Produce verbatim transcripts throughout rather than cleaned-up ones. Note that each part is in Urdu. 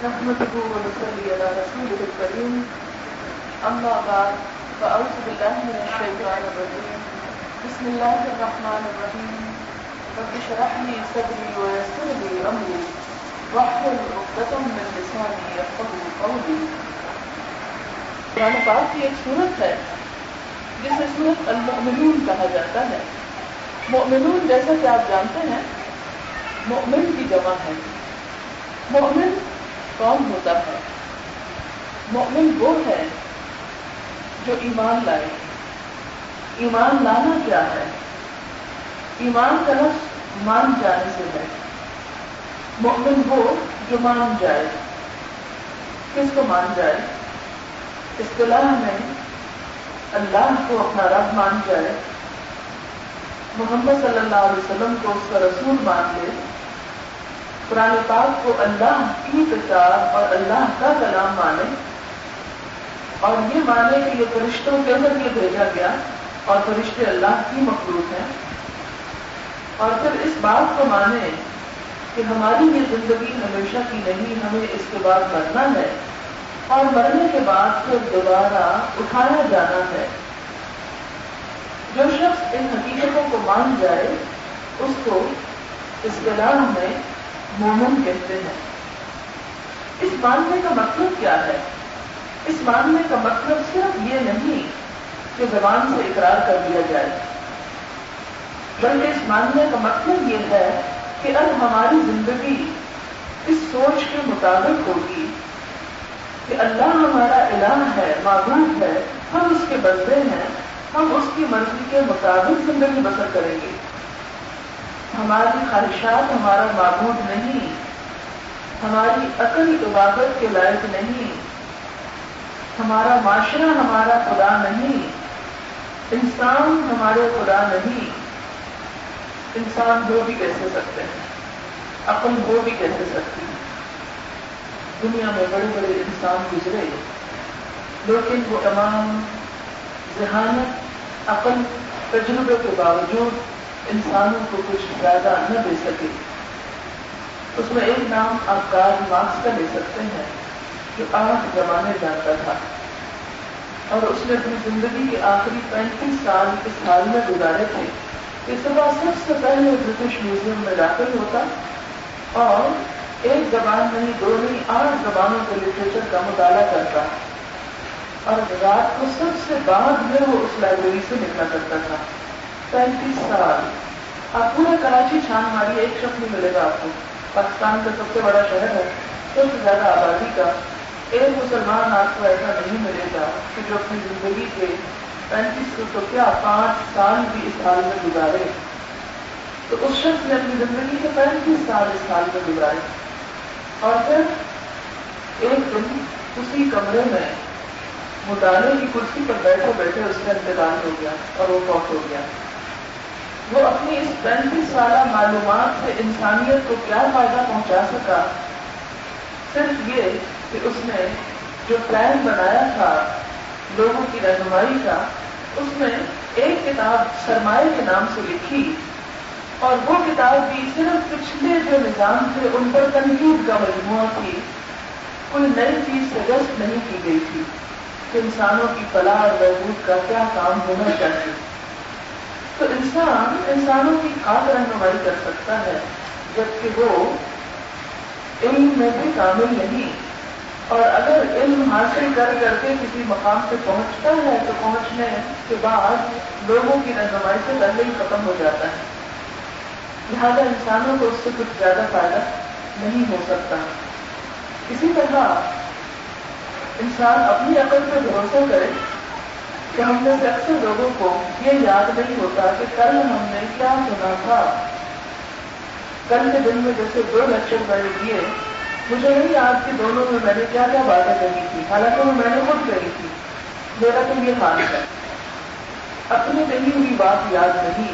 نحمده ونصلي على رسوله الكريم اما بعد فاعوذ بالله من الشيطان الرجيم بسم الله الرحمن الرحيم رب اشرح لي صدري ويسر لي امري واحلل عقدة من لساني يفقهوا قولي. قرآن پاک کی ایک سورت ہے جسے سورت المؤمنون کہا جاتا ہے. مؤمنون جیسا کہ آپ جانتے ہیں مؤمن کی جمع ہے. مؤمن کون ہوتا ہے؟ مؤمن وہ ہے جو ایمان لائے. ایمان لانا کیا ہے؟ ایمان کا لفظ مان جانے سے ہے. مؤمن وہ جو مان جائے. کس کو مان جائے؟ اصطلاح میں اللہ کو اپنا رب مان جائے، محمد صلی اللہ علیہ وسلم کو اس کا رسول مان لے، قرآن پاک کو اللہ کی کتاب اور اللہ کا کلام مانے، اور یہ مانے کہ یہ فرشتوں کے اندر یہ بھیجا گیا اور فرشتے اللہ کی مخلوق ہیں، اور پھر اس بات کو مانے کہ ہماری یہ زندگی ہمیشہ کی نہیں، ہمیں اس کے بعد مرنا ہے اور مرنے کے بعد پھر دوبارہ اٹھایا جانا ہے. جو شخص ان حقیقتوں کو مان جائے اس کو اس کلام میں مومن کہتے ہیں. اس ماننے کا مطلب کیا ہے؟ اس ماننے کا مطلب صرف یہ نہیں کہ زبان سے اقرار کر دیا جائے، بلکہ اس ماننے کا مطلب یہ ہے کہ اب ہماری زندگی اس سوچ کے مطابق ہوگی کہ اللہ ہمارا الہ ہے، معبود ہے، ہم اس کے بندے ہیں، ہم اس کی مرضی کے مطابق زندگی بسر کریں گے. ہماری خواہشات ہمارا معبود نہیں، ہماری عقل عبادت کے لائق نہیں، ہمارا معاشرہ ہمارا خدا نہیں، انسان ہمارے خدا نہیں. انسان وہ بھی کیسے سکتے ہیں، عقل وہ بھی کیسے سکتی ہے. دنیا میں بڑے بڑے انسان گزرے لیکن وہ تمام ذہانت، عقل، تجربے کے باوجود انسانوں کو کچھ فائدہ نہ دے سکے. اس میں ایک نام آپ کارل مارکس کا لے سکتے ہیں جو آٹھ زمانے جانتا تھا، اور اس نے اپنی زندگی کے آخری پینتیس سال اس حال میں گزارے تھے کہ صبح سب سے پہلے برٹش میوزیم میں داخل ہوتا اور ایک زبان نہیں، دو نہیں، آٹھ زبانوں کے لٹریچر کا مطالعہ کرتا، اور رات کو سب سے بعد میں وہ اس لائبریری سے نکلا کرتا تھا. پینتیس سال آپ پورا کراچی چھان ماری ایک شخص نہیں ملے گا آپ کو. پاکستان کا سب سے بڑا شہر ہے، سب سے زیادہ آبادی کا، ایک مسلمان آپ کو ایسا نہیں ملے گا کہ جو اپنی زندگی کے پینتیس سو تو کیا پانچ سال بھی اس حال میں گزارے. تو اس شخص نے اپنی زندگی کے پینتیس سال اس حال میں گزارے، اور پھر ایک دن اسی کمرے میں مطالعے کی کرسی پر بیٹھے بیٹھے اس کا انتقال ہو گیا اور وہ فوت ہو گیا. وہ اپنی اس پینتیس سالہ معلومات سے انسانیت کو کیا فائدہ پہنچا سکا؟ صرف یہ کہ اس نے جو پلان بنایا تھا لوگوں کی رہنمائی کا، اس میں ایک کتاب سرمایہ کے نام سے لکھی، اور وہ کتاب بھی صرف پچھلے جو نظام تھے ان پر تنقید کا مجموعہ تھی. کوئی نئی چیز سجیسٹ نہیں کی گئی تھی کہ انسانوں کی فلاح اور بہبود کا کیا کام ہونا چاہیے. تو انسان انسانوں کی خاص رہنمائی کر سکتا ہے جبکہ وہ علم میں بھی کامل نہیں، اور اگر علم حاصل کر کر کے کسی مقام پہ پہنچتا ہے تو پہنچنے کے بعد لوگوں کی رہنمائی سے پہلے ہی ختم ہو جاتا ہے. لہذا انسانوں کو اس سے کچھ زیادہ فائدہ نہیں ہو سکتا. اسی طرح انسان اپنی عقل پہ بھروسہ کرے کہ ہم نے سے اکثر لوگوں کو یہ یاد نہیں ہوتا کہ کل ہم نے کیا سنا تھا. کل کے دن میں جیسے دو لیکچر میں نے دیے، مجھے نہیں یاد کہ دونوں میں میں نے کیا کیا باتیں کہی تھی، حالانکہ وہ میں نے خود کہی تھی. میرا تو یہ حال ہے، اپنی کہی ہوئی بات یاد نہیں.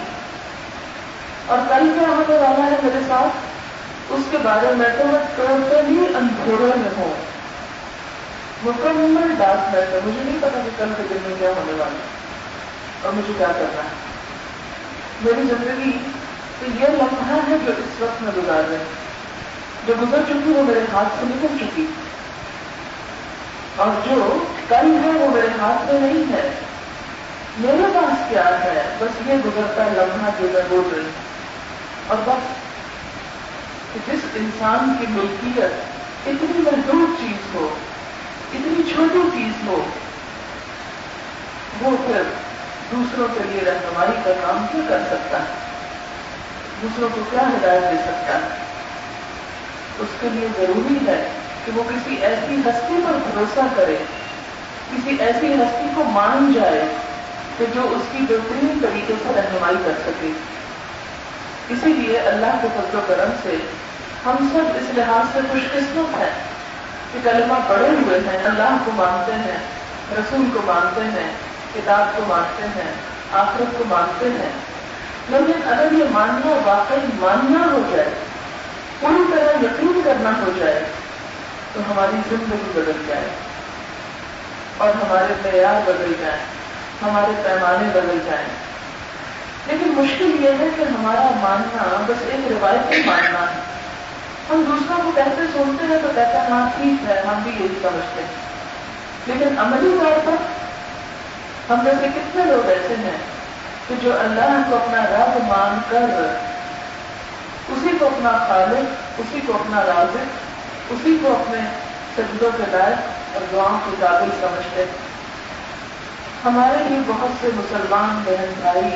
اور کل کیا ہونے والا ہے میرے ساتھ، اس کے بارے میں تو میں ٹوٹلی اندھیرے میں ہوں، مکمل ڈاک میں تھا. مجھے نہیں پتا کہ کل کے دن میں کیا ہونے والا ہے اور مجھے کیا کرنا ہے. میری زندگی تو یہ لمحہ ہے جو اس وقت میں گزار رہے ہیں. جو گزر چکی وہ میرے ہاتھ سے نکل چکی اور جو کل ہے وہ میرے ہاتھ میں نہیں ہے. میرے پاس کیا ہے؟ بس یہ گزرتا لمحہ جو میں بول رہی ہوں. اور بس جس انسان کی ملکیت اتنی محدود چیز ہو، اتنی چھوٹی چیز ہو، وہ پھر دوسروں کے لیے رہنمائی کا کام کیا کر سکتا ہے؟ دوسروں کو کیا ہدایت دے سکتا ہے؟ اس کے لیے ضروری ہے کہ وہ کسی ایسی ہستی پر بھروسہ کرے، کسی ایسی ہستی کو مان جائے کہ جو اس کی بہترین طریقے سے رہنمائی کر سکے. اسی لیے اللہ کے فضل و کرم سے ہم سب اس لحاظ سے خوش قسمت ہیں کہ کلمہ پڑھے ہوئے ہیں، اللہ کو مانتے ہیں، رسول کو مانتے ہیں، کتاب کو مانتے ہیں، آخرت کو مانتے ہیں. لیکن اگر یہ ماننا واقعی ماننا ہو جائے، پوری طرح یقین کرنا ہو جائے، تو ہماری زندگی بدل جائے اور ہمارے معیار بدل جائیں، ہمارے پیمانے بدل جائیں. لیکن مشکل یہ ہے کہ ہمارا ماننا بس ایک روایتی ماننا ہے. ہم دوسروں کو کہتے سنتے ہیں تو کہتے ہیں ہاں ٹھیک ہے، ہم بھی یہی سمجھتے ہیں. لیکن عملی طور پر ہم جیسے کتنے لوگ ایسے ہیں کہ جو اللہ کو اپنا رب مان کر اسی کو اپنا خالق، اسی کو اپنا رازق، اسی کو اپنے سجدوں کے لائق اور دعاؤں کے قابل سمجھتے. ہمارے لیے بہت سے مسلمان بہن بھائی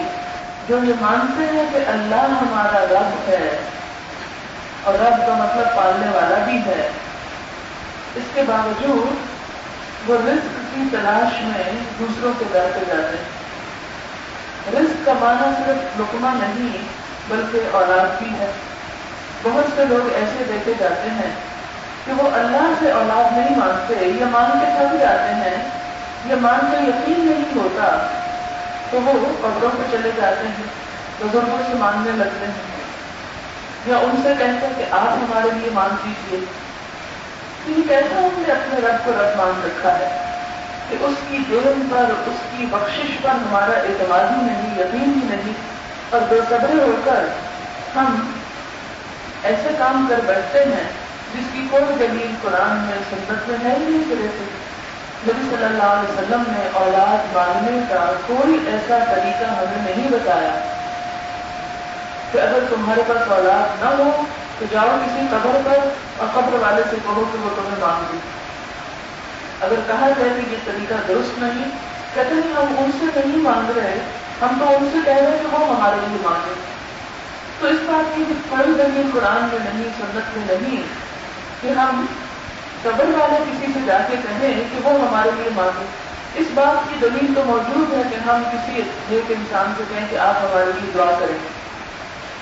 جو یہ مانتے ہیں کہ اللہ ہمارا رب ہے، اور رب کا مطلب پالنے والا بھی ہے، اس کے باوجود وہ رزق کی تلاش میں دوسروں کے در پہ جاتے ہیں. رزق کا معنی صرف لقمہ نہیں بلکہ اولاد بھی ہے. بہت سے لوگ ایسے دیکھے جاتے ہیں کہ وہ اللہ سے اولاد نہیں مانگتے، یا مان کے تھک جاتے ہیں، یا مان کے یقین نہیں ہوتا تو وہ قبروں پہ چلے جاتے ہیں، بزرگوں سے مانگنے لگتے ہیں، یا ان سے کہتے ہیں کہ آپ ہمارے لیے مان دیجیے. یہ کیسا ہم نے اپنے رب کو رب مان رکھا ہے کہ اس کی دین پر، اس کی بخشش پر ہمارا اعتماد ہی نہیں، یقین ہی نہیں، اور بے صبر ہو کر ہم ایسے کام کر بیٹھتے ہیں جس کی کوئی دلیل قرآن میں، سنت میں ہے ہی نہیں. کرے سے نبی صلی اللہ علیہ وسلم نے اولاد مانگنے کا کوئی ایسا طریقہ ہمیں نہیں بتایا کہ اگر تمہارے پاس اولاد نہ ہو تو جاؤ کسی قبر پر اور قبر والے سے کہو کہ وہ تمہیں مانگ دے. اگر کہا جائے کہ یہ طریقہ درست نہیں، کہتے ہیں ہم ان سے نہیں مانگ رہے، ہم تو ان سے کہہ رہے کہ وہ ہمارے لیے مانگے. تو اس بات کی کوئی دلیل قرآن میں نہیں، سنت میں نہیں کہ ہم قبر والے کسی سے جا کے کہیں کہ وہ ہمارے لیے مانگے. اس بات کی دلیل تو موجود ہے کہ ہم کسی ایک انسان سے کہیں کہ آپ ہمارے لیے دعا کریں.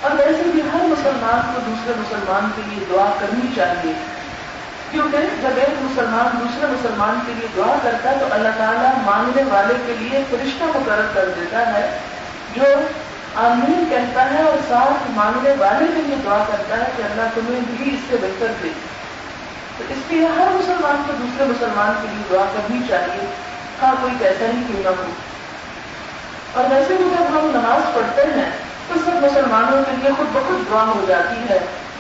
اور ویسے بھی ہر مسلمان کو دوسرے مسلمان کے لیے دعا کرنی چاہیے، کیونکہ جب ایک مسلمان دوسرے مسلمان کے لیے دعا کرتا ہے تو اللہ تعالیٰ مانگنے والے کے لیے فرشتہ مقرر کر دیتا ہے جو آمین کہتا ہے اور ساتھ مانگنے والے کے لیے دعا کرتا ہے کہ اللہ تمہیں بھی اس سے بہتر دے. تو اس لیے ہر مسلمان کو دوسرے مسلمان کے لیے دعا کرنی چاہیے، ہاں کوئی کیسا ہی کیوں نہ ہو. اور ویسے بھی جب ہم نماز پڑھتے ہیں تو سب مسلمانوں کے لیے خود بخود دعا ہو جاتی ہے،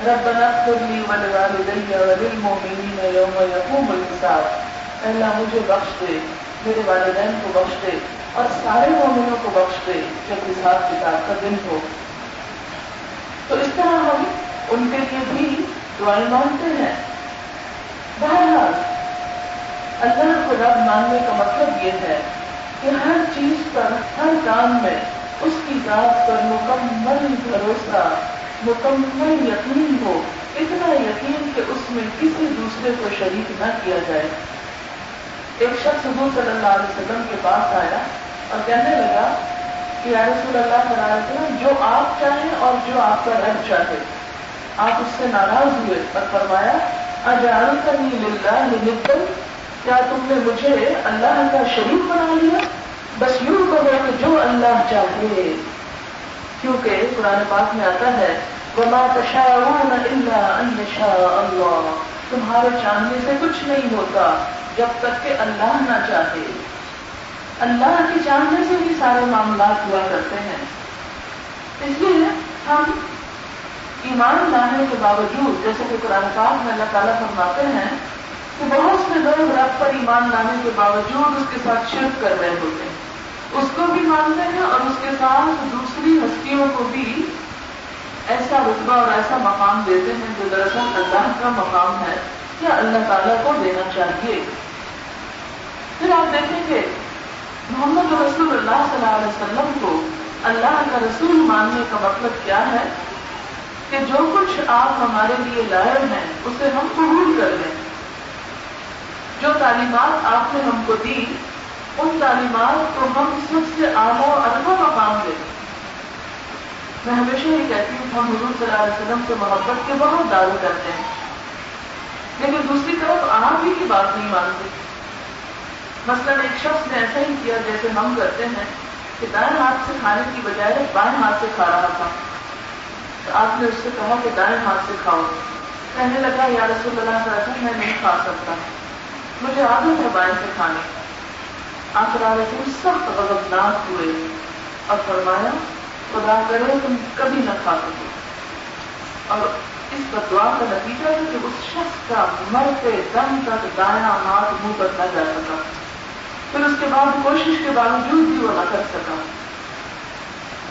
ربنا اغفر لی ولوالدی وللمؤمنین یوم یقوم الحساب، اللہ مجھے بخش دے، میرے والدین کو بخش دے اور سارے مومنوں کو بخش دے جب حساب کتاب کا دن ہو. تو اس طرح ہم ان کے لیے بھی دعائیں مانگتے ہیں. بہرحال اللہ کو رب ماننے کا مطلب یہ ہے کہ ہر چیز پر، ہر کام میں اس کی ذات پر مکمل بھروسہ، مکمل یقین ہو، اتنا یقین کہ اس میں کسی دوسرے کو شریک نہ کیا جائے. ایک شخص حضور صلی اللہ علیہ وسلم کے پاس آیا اور کہنے لگا کہ یا رسول اللہ صلی اللہ علیہ وسلم، جو آپ چاہیں اور جو آپ کا رب چاہے. آپ اس سے ناراض ہوئے اور فرمایا اجعلتنی للہ ندا، کیا تم نے مجھے اللہ کا شریک بنا لیا؟ بس یوں کہو کہ جو اللہ چاہے، کیونکہ قرآن پاک میں آتا ہے وما تشاءون الا ان یشاء اللہ، تمہارے چاہنے سے کچھ نہیں ہوتا جب تک کہ اللہ نہ چاہے. اللہ کے چاہنے سے بھی سارے معاملات ہوا کرتے ہیں. اس لیے ہم ایمان لانے کے باوجود، جیسے کہ قرآن پاک میں اللہ تعالیٰ فرماتے ہیں کہ بہت سے لوگ رب پر ایمان لانے کے باوجود اس کے ساتھ شرک کر رہے ہوتے ہیں، اس کو بھی مانتے ہیں اور اس کے ساتھ دوسری ہستیوں کو بھی ایسا رتبہ اور ایسا مقام دیتے ہیں جو دراصل اللہ کا مقام ہے یا اللہ تعالیٰ کو دینا چاہیے۔ پھر آپ دیکھیں کہ محمد رسول اللہ صلی اللہ علیہ وسلم کو اللہ کا رسول ماننے کا مطلب کیا ہے کہ جو کچھ آپ ہمارے لیے لائے ہیں اسے ہم قبول کر لیں، جو تعلیمات آپ نے ہم کو دی ان تعلیمات کو ہم سب سے اعلیٰ اور ارفا مقام دیں۔ میں ہمیشہ یہ کہتی ہوں ہم حضور صلی اللہ علیہ وسلم سے محبت کے بہت دعوے کرتے ہیں، لیکن دوسری طرف آپ ہی کی بات نہیں مانتے۔ مثلاً ایک شخص نے ایسا ہی کیا جیسے ہم کرتے ہیں کہ دائیں ہاتھ سے کھانے کی بجائے بائیں ہاتھ سے کھا رہا تھا، تو آپ نے اس سے کہا کہ دائیں ہاتھ سے کھاؤ، کہنے لگا یا رسول اللہ صلی اللہ علیہ وسلم میں نہیں کھا سکتا، مجھے عادت ہے بائیں سے کھانے۔ آپ صلی اللہ علیہ وسلم سخت غضبناک ہوئے اور فرمایا خدا کرے تم کبھی نہ کھا سکو، اور اس بدعا کا نتیجہ ہے کہ اس شخص کا مرتے دم تک دایاں ہاتھ منہ پر نہ جا سکا، پھر اس کے بعد کوشش کے باوجود بھی وہ نہ کر سکا۔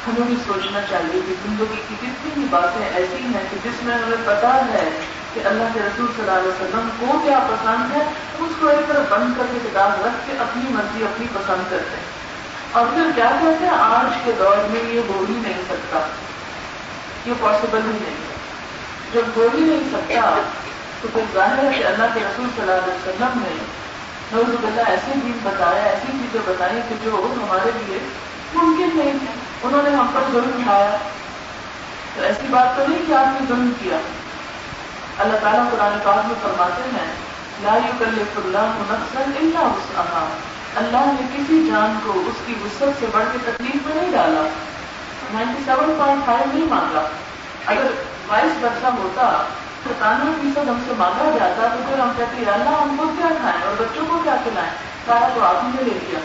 ہمیں بھی سوچنا چاہیے کہ زندگی کی کتنی بھی باتیں ایسی ہیں کہ جس میں ہمیں پتا ہے کہ اللہ کے رسول صلی اللہ علیہ وسلم کو کیا پسند ہے، اس کو ایک طرف بند کر کے کتاب رکھ کے اپنی مرضی اپنی پسند کرتے ہیں، اور پھر کیا کہتے ہیں آج کے دور میں یہ بول ہی نہیں سکتا، یہ پاسبل ہی نہیں ہے۔ جب بول ہی نہیں سکتا تو پھر ظاہر ہے کہ اللہ کے رسول صلی اللہ علیہ وسلم نے نوز اللہ ایسے بھی بتایا، ایسی چیزیں بتائیں کہ جو ہمارے لیے ممکن نہیں ہے، انہوں نے ہم پر ظلم اٹھایا۔ تو ایسی بات تو نہیں کہ آپ نے ظلم کیا۔ اللہ تعالیٰ قرآن پاک میں فرماتے ہیں لا یکلف اللہ نفسا الا وسعہا، اللہ نے کسی جان کو اس کی وسعت سے بڑھ کے تکلیف میں نہیں ڈالا، سیونٹی سیون پوائنٹ فائیو نہیں مانگا۔ اگر بائیس برسہ ہوتا ستانوے فیصد ہم سے مانگا جاتا تو پھر ہم کہتے ہیں اللہ ہم کو کیا کھائیں اور بچوں کو کیا کھلائیں، سارا تو آپ نے لے لیا،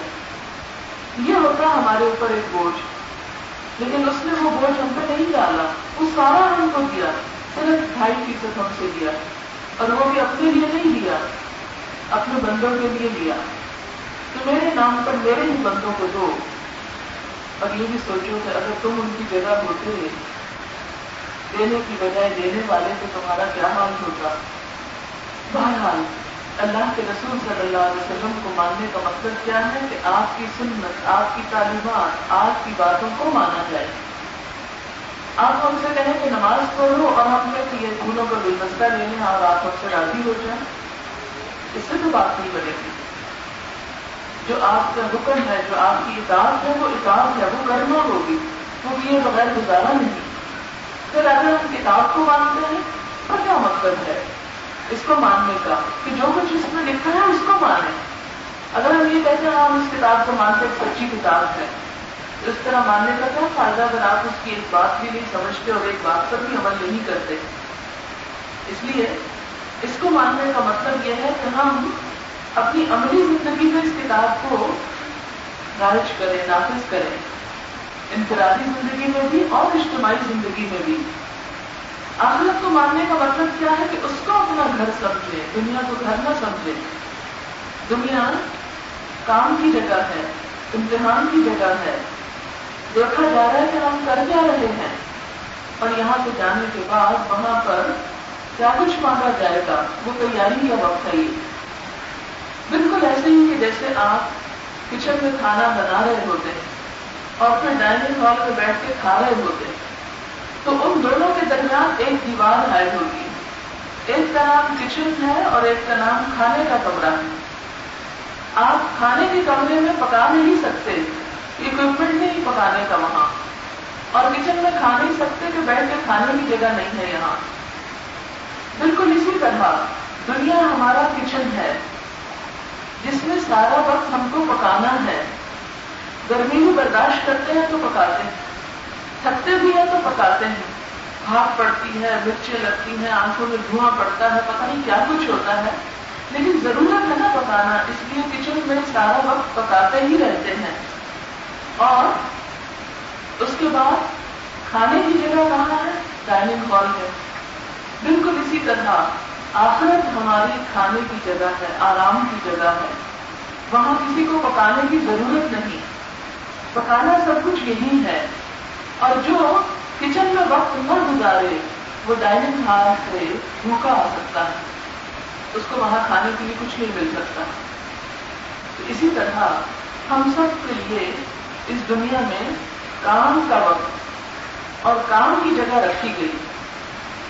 یہ ہوتا ہمارے اوپر ایک بوجھ، لیکن اس نے وہ بوجھ ہم پہ نہیں ڈالا، وہ سارا ہم کو دیا، صرف ڈھائی فیصد ہم سے دیا، اور وہ بھی اپنے لیے نہیں دیا، اپنے بندوں کے لیے دیا، تو میرے نام پر میرے ہی بندوں کو دو۔ اور یہ بھی سوچو کہ اگر تم ان کی جگہ ہوتے دینے کی بجائے دینے والے کو تمہارا کیا حال ہوگا۔ بہرحال اللہ کے رسول صلی اللہ علیہ وسلم کو ماننے کا مطلب کیا ہے کہ آپ کی سنت، آپ کی تعلیمات، آپ کی باتوں کو مانا جائے۔ آپ ہم سے کہیں کہ نماز پڑھو اور ہم نے کہ یہ پھولوں کا گلدستہ لے لیں اور آپ ہم سے راضی ہو جائیں، اس سے تو بات نہیں بنے گی۔ جو آپ کا حکم ہے، جو آپ کی اطاعت ہے، وہ اطاعت ہے، وہ کرنا ہوگی، وہ یہ بغیر گزارا نہیں۔ پھر اگر ہم کتاب کو مانتے ہیں تو کیا مطلب ہے اس کو ماننے کا کہ جو کچھ اس میں لکھا ہے اس کو مانیں۔ اگر ہم یہ کہتے ہیں ہم اس کتاب کو مانتے ہیں سچی کتاب ہے، اس طرح ماننے کا کیا فائدہ اگر آپ اس کی ایک بات بھی نہیں سمجھتے اور ایک بات پر بھی عمل نہیں کرتے۔ اس لیے اس کو ماننے کا مطلب یہ ہے کہ ہم اپنی عملی زندگی میں اس کتاب کو رائج کریں، نافذ کریں، انفرادی زندگی میں بھی اور اجتماعی زندگی میں بھی۔ آخرت کو ماننے کا مطلب کیا ہے کہ اس کو اپنا گھر سمجھے، دنیا کو گھر نہ سمجھے۔ دنیا کام کی جگہ ہے، امتحان کی جگہ ہے، دیکھا جا رہا ہے کہ ہم کر کیا رہے ہیں اور یہاں سے جانے کے بعد وہاں پر کیا کچھ مانگا جائے گا، وہ تیاری کا وقت ہے۔ بالکل ایسے ہی کہ جیسے آپ کچن میں کھانا بنا رہے ہوتے ہیں اور پھر ڈائننگ ہال میں بیٹھ کے کھا رہے ہوتے تو ان دونوں کے درمیان ایک دیوار حائل ہوگی، ایک کا نام کچن ہے اور ایک کا نام کھانے کا کمرہ ہے۔ آپ کھانے کے کمرے میں پکا نہیں سکتے، اکوپمنٹ نہیں پکانے کا وہاں، اور کچن میں کھا نہیں سکتے کہ بیٹھ کے کھانے کی جگہ نہیں ہے یہاں۔ بالکل اسی طرح دنیا ہمارا کچن ہے جس میں سارا وقت ہم کو پکانا ہے، گرمی بھی برداشت کرتے ہیں تو پکاتے ہیں، تھکتے بھی ہیں تو پکاتے ہیں، بھاپ پڑتی ہے، مرچیں لگتی ہیں، آنکھوں میں دھواں پڑتا ہے، پتہ نہیں کیا کچھ ہوتا ہے، لیکن ضرورت ہے نا پکانا، اس لیے کچن میں سارا وقت پکاتے ہی رہتے ہیں۔ اور اس کے بعد کھانے کی جگہ کہاں ہے؟ ڈائننگ ہال ہے. بالکل اسی طرح آخرت ہماری کھانے کی جگہ ہے, آرام کی جگہ ہے, وہاں کسی کو پکانے کی ضرورت نہیں, پکانا سب کچھ یہی ہے. اور جو کچن میں وقت نہ گزارے وہ ڈائننگ ہال سے بھوکا آ سکتا ہے, اس کو وہاں کھانے کے لیے کچھ نہیں مل سکتا. تو اسی طرح ہم سب کے لیے اس دنیا میں کام کا وقت اور کام کی جگہ رکھی گئی,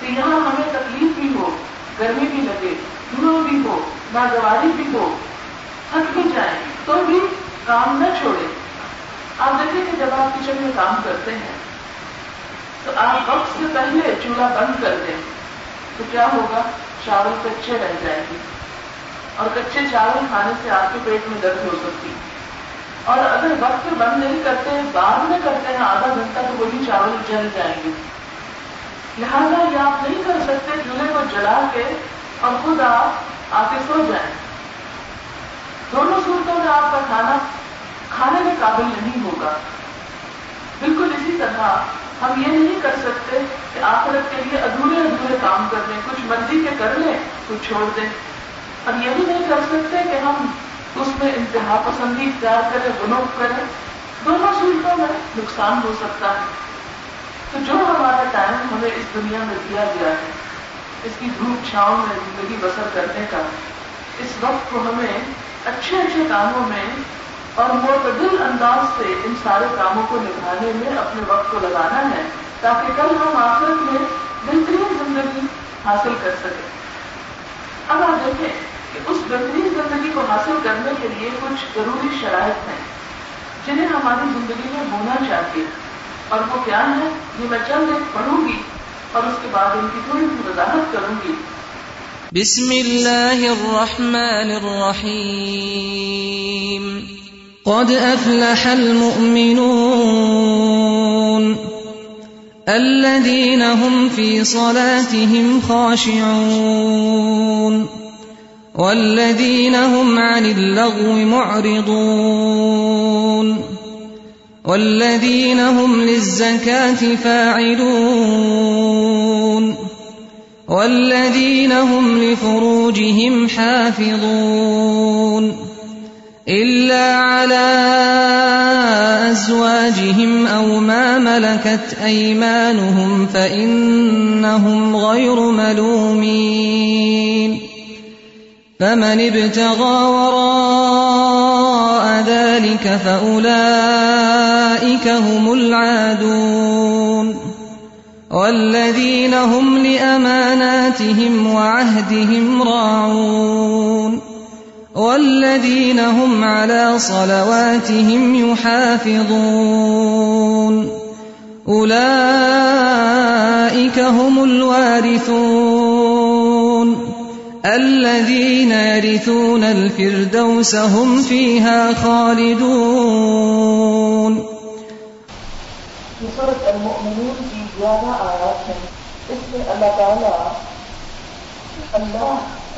تو یہاں ہمیں تکلیف بھی ہو, گرمی بھی لگے, دھوپ بھی ہو, ناگواری بھی ہو, تھک بھی جائیں تو بھی کام نہ چھوڑے. آپ دیکھیں کہ جب آپ کچن میں کام کرتے ہیں تو آپ وقت سے پہلے چولہا بند کر دیں تو کیا ہوگا, چاول کچے رہ جائیں گے اور کچے چاول کھانے سے آپ کے پیٹ میں درد ہو سکتی. اور اگر وقت پہ بند نہیں کرتے, بعد میں کرتے ہیں آدھا گھنٹہ, تو وہی چاول جل جائیں گے. لہذا یہ آپ نہیں کر سکتے چولہے کو جلا کے اور خود آپ آ کے سو جائیں. دونوں صورتوں میں آپ کا کھانا کھانے کے قابل نہیں ہوگا. بالکل اسی طرح ہم یہ نہیں کر سکتے کہ آخرت کے لیے ادھورے ادھورے کام کر لیں, کچھ مرضی کے کر لیں کچھ چھوڑ دیں. ہم یہ بھی نہیں کر سکتے کہ ہم اس میں انتہا پسندی اختیار کریں, غلوف کریں. دونوں صورتوں میں نقصان ہو سکتا ہے. تو جو ہمارا ٹائم ہمیں اس دنیا میں دیا گیا ہے, اس کی دھوپ چھاؤں میں زندگی بسر کرنے کا, اس وقت کو ہمیں اچھے اچھے کاموں میں اور معتدل انداز سے ان سارے کاموں کو نبھانے میں اپنے وقت کو لگانا ہے, تاکہ کل ہم آخرت میں بہترین زندگی حاصل کر سکیں. اب آپ دیکھیں کہ اس بہترین زندگی کو حاصل کرنے کے لیے کچھ ضروری شرائط ہیں جنہیں ہماری زندگی میں ہونا چاہیے, اور وہ کیا ہے یہ میں چند ایک پڑھوں گی اور اس کے بعد ان کی تھوڑی سی وضاحت کروں گی. بسم اللہ الرحمن الرحیم. قد افلح المؤمنون الذین هم فی صلاتهم خاشعون والذین هم عن اللغو معرضون والذین هم للزکاة فاعلون والذين هم لفروجهم حافظون إلا على أزواجهم أو ما ملكت أيمانهم فإنهم غير ملومين فمن ابتغى وراء ذلك فأولئك هم العادون والذين هم لأماناتهم وعهدهم راعون والذين هم على صلواتهم يحافظون أولئك هم الوارثون الذين يرثون الفردوس هم فيها خالدون. سورۃ المؤمنون کی گیارہ آیات ہیں. اس میں اللہ تعالیٰ اللہ,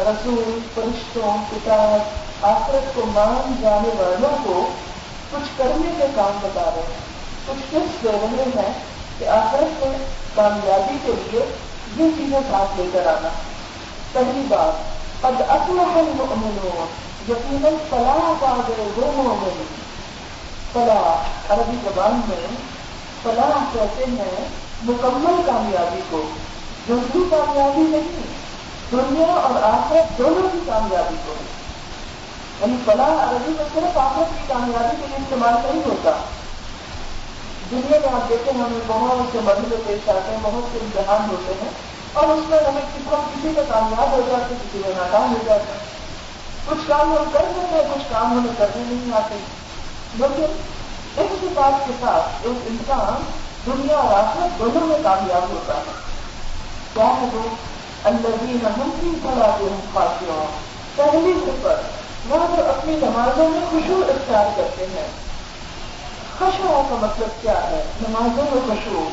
رسول, فرشتوں, کتاب, آخرت کو مان جانے والوں کو کچھ کرنے کے کام بتا رہے ہیں, کچھ ٹپس دے رہے ہیں کہ آخرت میں کامیابی کے لیے یہ چیزیں ساتھ لے کر آنا. پہلی بات, قد افلح المؤمنون, یقیناً فلاح پا گئے وہ مومن. فلاح عربی زبان میں فلاح کہتے ہیں مکمل کامیابی کو, جزوی کامیابی نہیں, دنیا اور آخرت دونوں کی کامیابی کو. یعنی فلاح عربی میں صرف آخرت کی کامیابی کے لیے استعمال نہیں ہوتا. دنیا میں آپ دیکھیں ہمیں بہت سے مرحلے پیش آتے ہیں, بہت سے امتحان ہوتے ہیں, اور اس میں ہمیں کسی کسی کا کامیاب ہو جاتا ہے, کسی کا ناکام ہو جاتا ہے. کچھ کام ہم کر دیتے ہیں, کچھ کام ہمیں کرنے نہیں آتے. لیکن اس کتاب کے ساتھ ایک انسان دنیا اور آخرت دونوں میں کامیاب ہوتا ہے. کیا ہے وہ؟ الذین ہم فی صلاتہم خاشعون. پہلی صفت, وہ جو اپنی نمازوں میں خشوع اختیار کرتے ہیں. خشوع کا مطلب کیا ہے؟ نمازوں میں خشوع.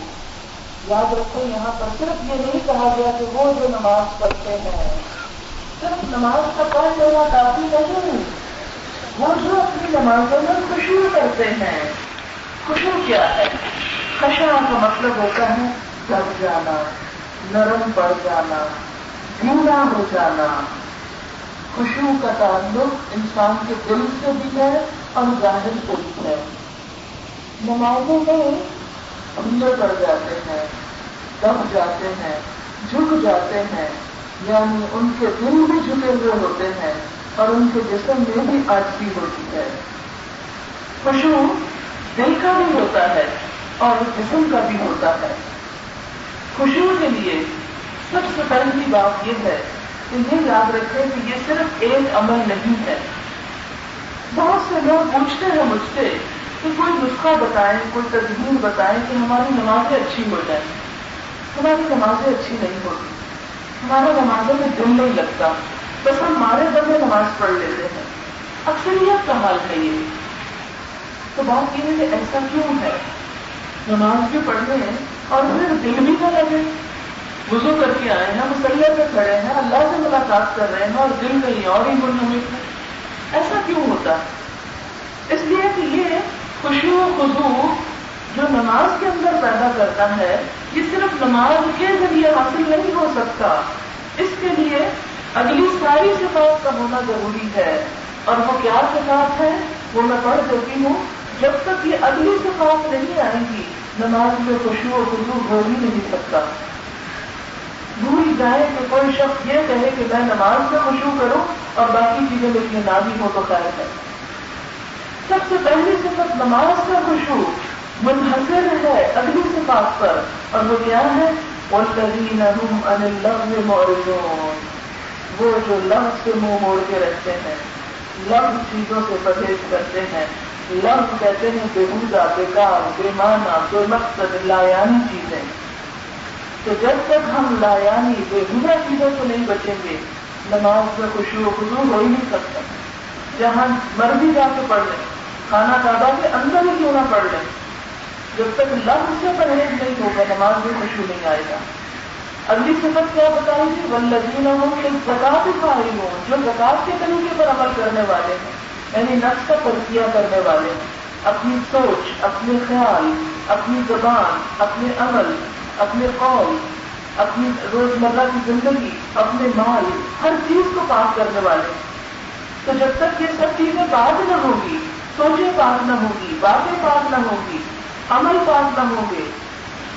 یاد رکھو یہاں پر صرف یہ نہیں کہا گیا کہ وہ جو نماز پڑھتے ہیں, صرف نماز کا پڑھ لینا کافی نہیں. وہ جو اپنی نمازوں میں خشوع کرتے ہیں. خشوع کیا ہے؟ خشوع کا مطلب ہوتا ہے دب جانا, نرم پڑ جانا، دھیرا ہو جانا. خشوع کا تعلق انسان کے دل سے بھی ہے اور ظاہر سے بھی ہے. نمازوں میں اندر پڑ جاتے ہیں، دب جاتے ہیں، جھک جاتے ہیں، یعنی ان کے دل بھی جھکے ہوئے ہوتے ہیں اور ان کے جسم میں بھی عاجزی ہوتی ہے. خشوع دل کا بھی ہوتا ہے اور جسم کا بھی ہوتا ہے. خشوع کے لیے سب سے پہلی بات یہ ہے کہ یہ یاد رکھیں کہ یہ صرف ایک عمل نہیں ہے. بہت سے لوگ پوچھتے ہیں مجھ سے کہ کوئی نسخہ بتائیں، کوئی تدبیر بتائیں کہ ہماری نمازیں اچھی ہو جائیں. ہماری نمازیں اچھی نہیں ہوتی، ہمارا نمازوں میں دل نہیں لگتا، بس ہم مارے دم میں نماز پڑھ لیتے ہیں. اکثریت کا حال ہے یہ. تو بات یہ ہے کہ ایسا کیوں ہے؟ نماز بھی پڑھ رہے ہیں اور پھر دل بھی نہ لگے. وضو کر کے آئے ہیں، مسلح پہ کھڑے ہیں، اللہ سے ملاقات کر رہے ہیں اور دل کہیں اور ہی منہمک ہے. ایسا کیوں ہوتا؟ اس لیے کہ یہ خشوع و خضوع جو نماز کے اندر پیدا کرتا ہے، یہ صرف نماز کے ذریعے حاصل نہیں ہو سکتا. اس کے لیے اگلی ساری صفات کا ہونا ضروری ہے. اور وہ کیا صفات ہے وہ میں پڑھ دیتی ہوں. جب تک یہ اگلی صفات نہیں آئیں گی، نماز میں خشوع و خضوع ہو ہی نہیں سکتا. بھول جائے کہ کوئی شخص یہ کہے کہ میں نماز میں خشوع کروں اور باقی چیزیں میرے لیے نہ بھی ہو تو خیر ہے. سب سے پہلی صفت نماز کا خشوع منحصر ہے اگلی صفات پر، اور وہ کیا ہے؟ وَالَّذِينَ هُمْ عَنِ اللَّغْوِ مُعْرِضُونَ، وہ جو لفظ سے منہ موڑ کے رکھتے ہیں، لفظ چیزوں سے پرہیز کرتے ہیں. لفظ کہتے ہیں بےہودہ، بیکار، بے معنی، بے مقصد، لایانی چیزیں. تو جب تک ہم لایانی بےہودہ چیزوں کو نہیں بچیں گے، نماز میں خشوع و خضوع ہو ہی نہیں سکتا. جہاں مرضی جا کے پڑھ لیں، خانہ کعبہ کے اندر ہی کیوں نہ پڑھ لیں، جب تک لفظ سے پرہیز نہیں ہوگا، نماز میں خشوع نہیں آئے گا. اگلی صفت کیا بتائیں گے؟ والذین ہم للزکاۃ فاعلون، جو زکات کے طریقے پر عمل کرنے والے ہیں، یعنی نفس کا تزکیہ کرنے والے ہیں. اپنی سوچ، اپنے خیال، اپنی زبان، اپنے عمل، اپنے قول، اپنی روزمرہ کی زندگی، اپنے مال، ہر چیز کو پاک کرنے والے. تو جب تک یہ سب چیزیں پاک نہ ہوگی، سوچیں پاک نہ ہوگی، باتیں پاک نہ ہوگی، عمل پاک نہ ہوں گے،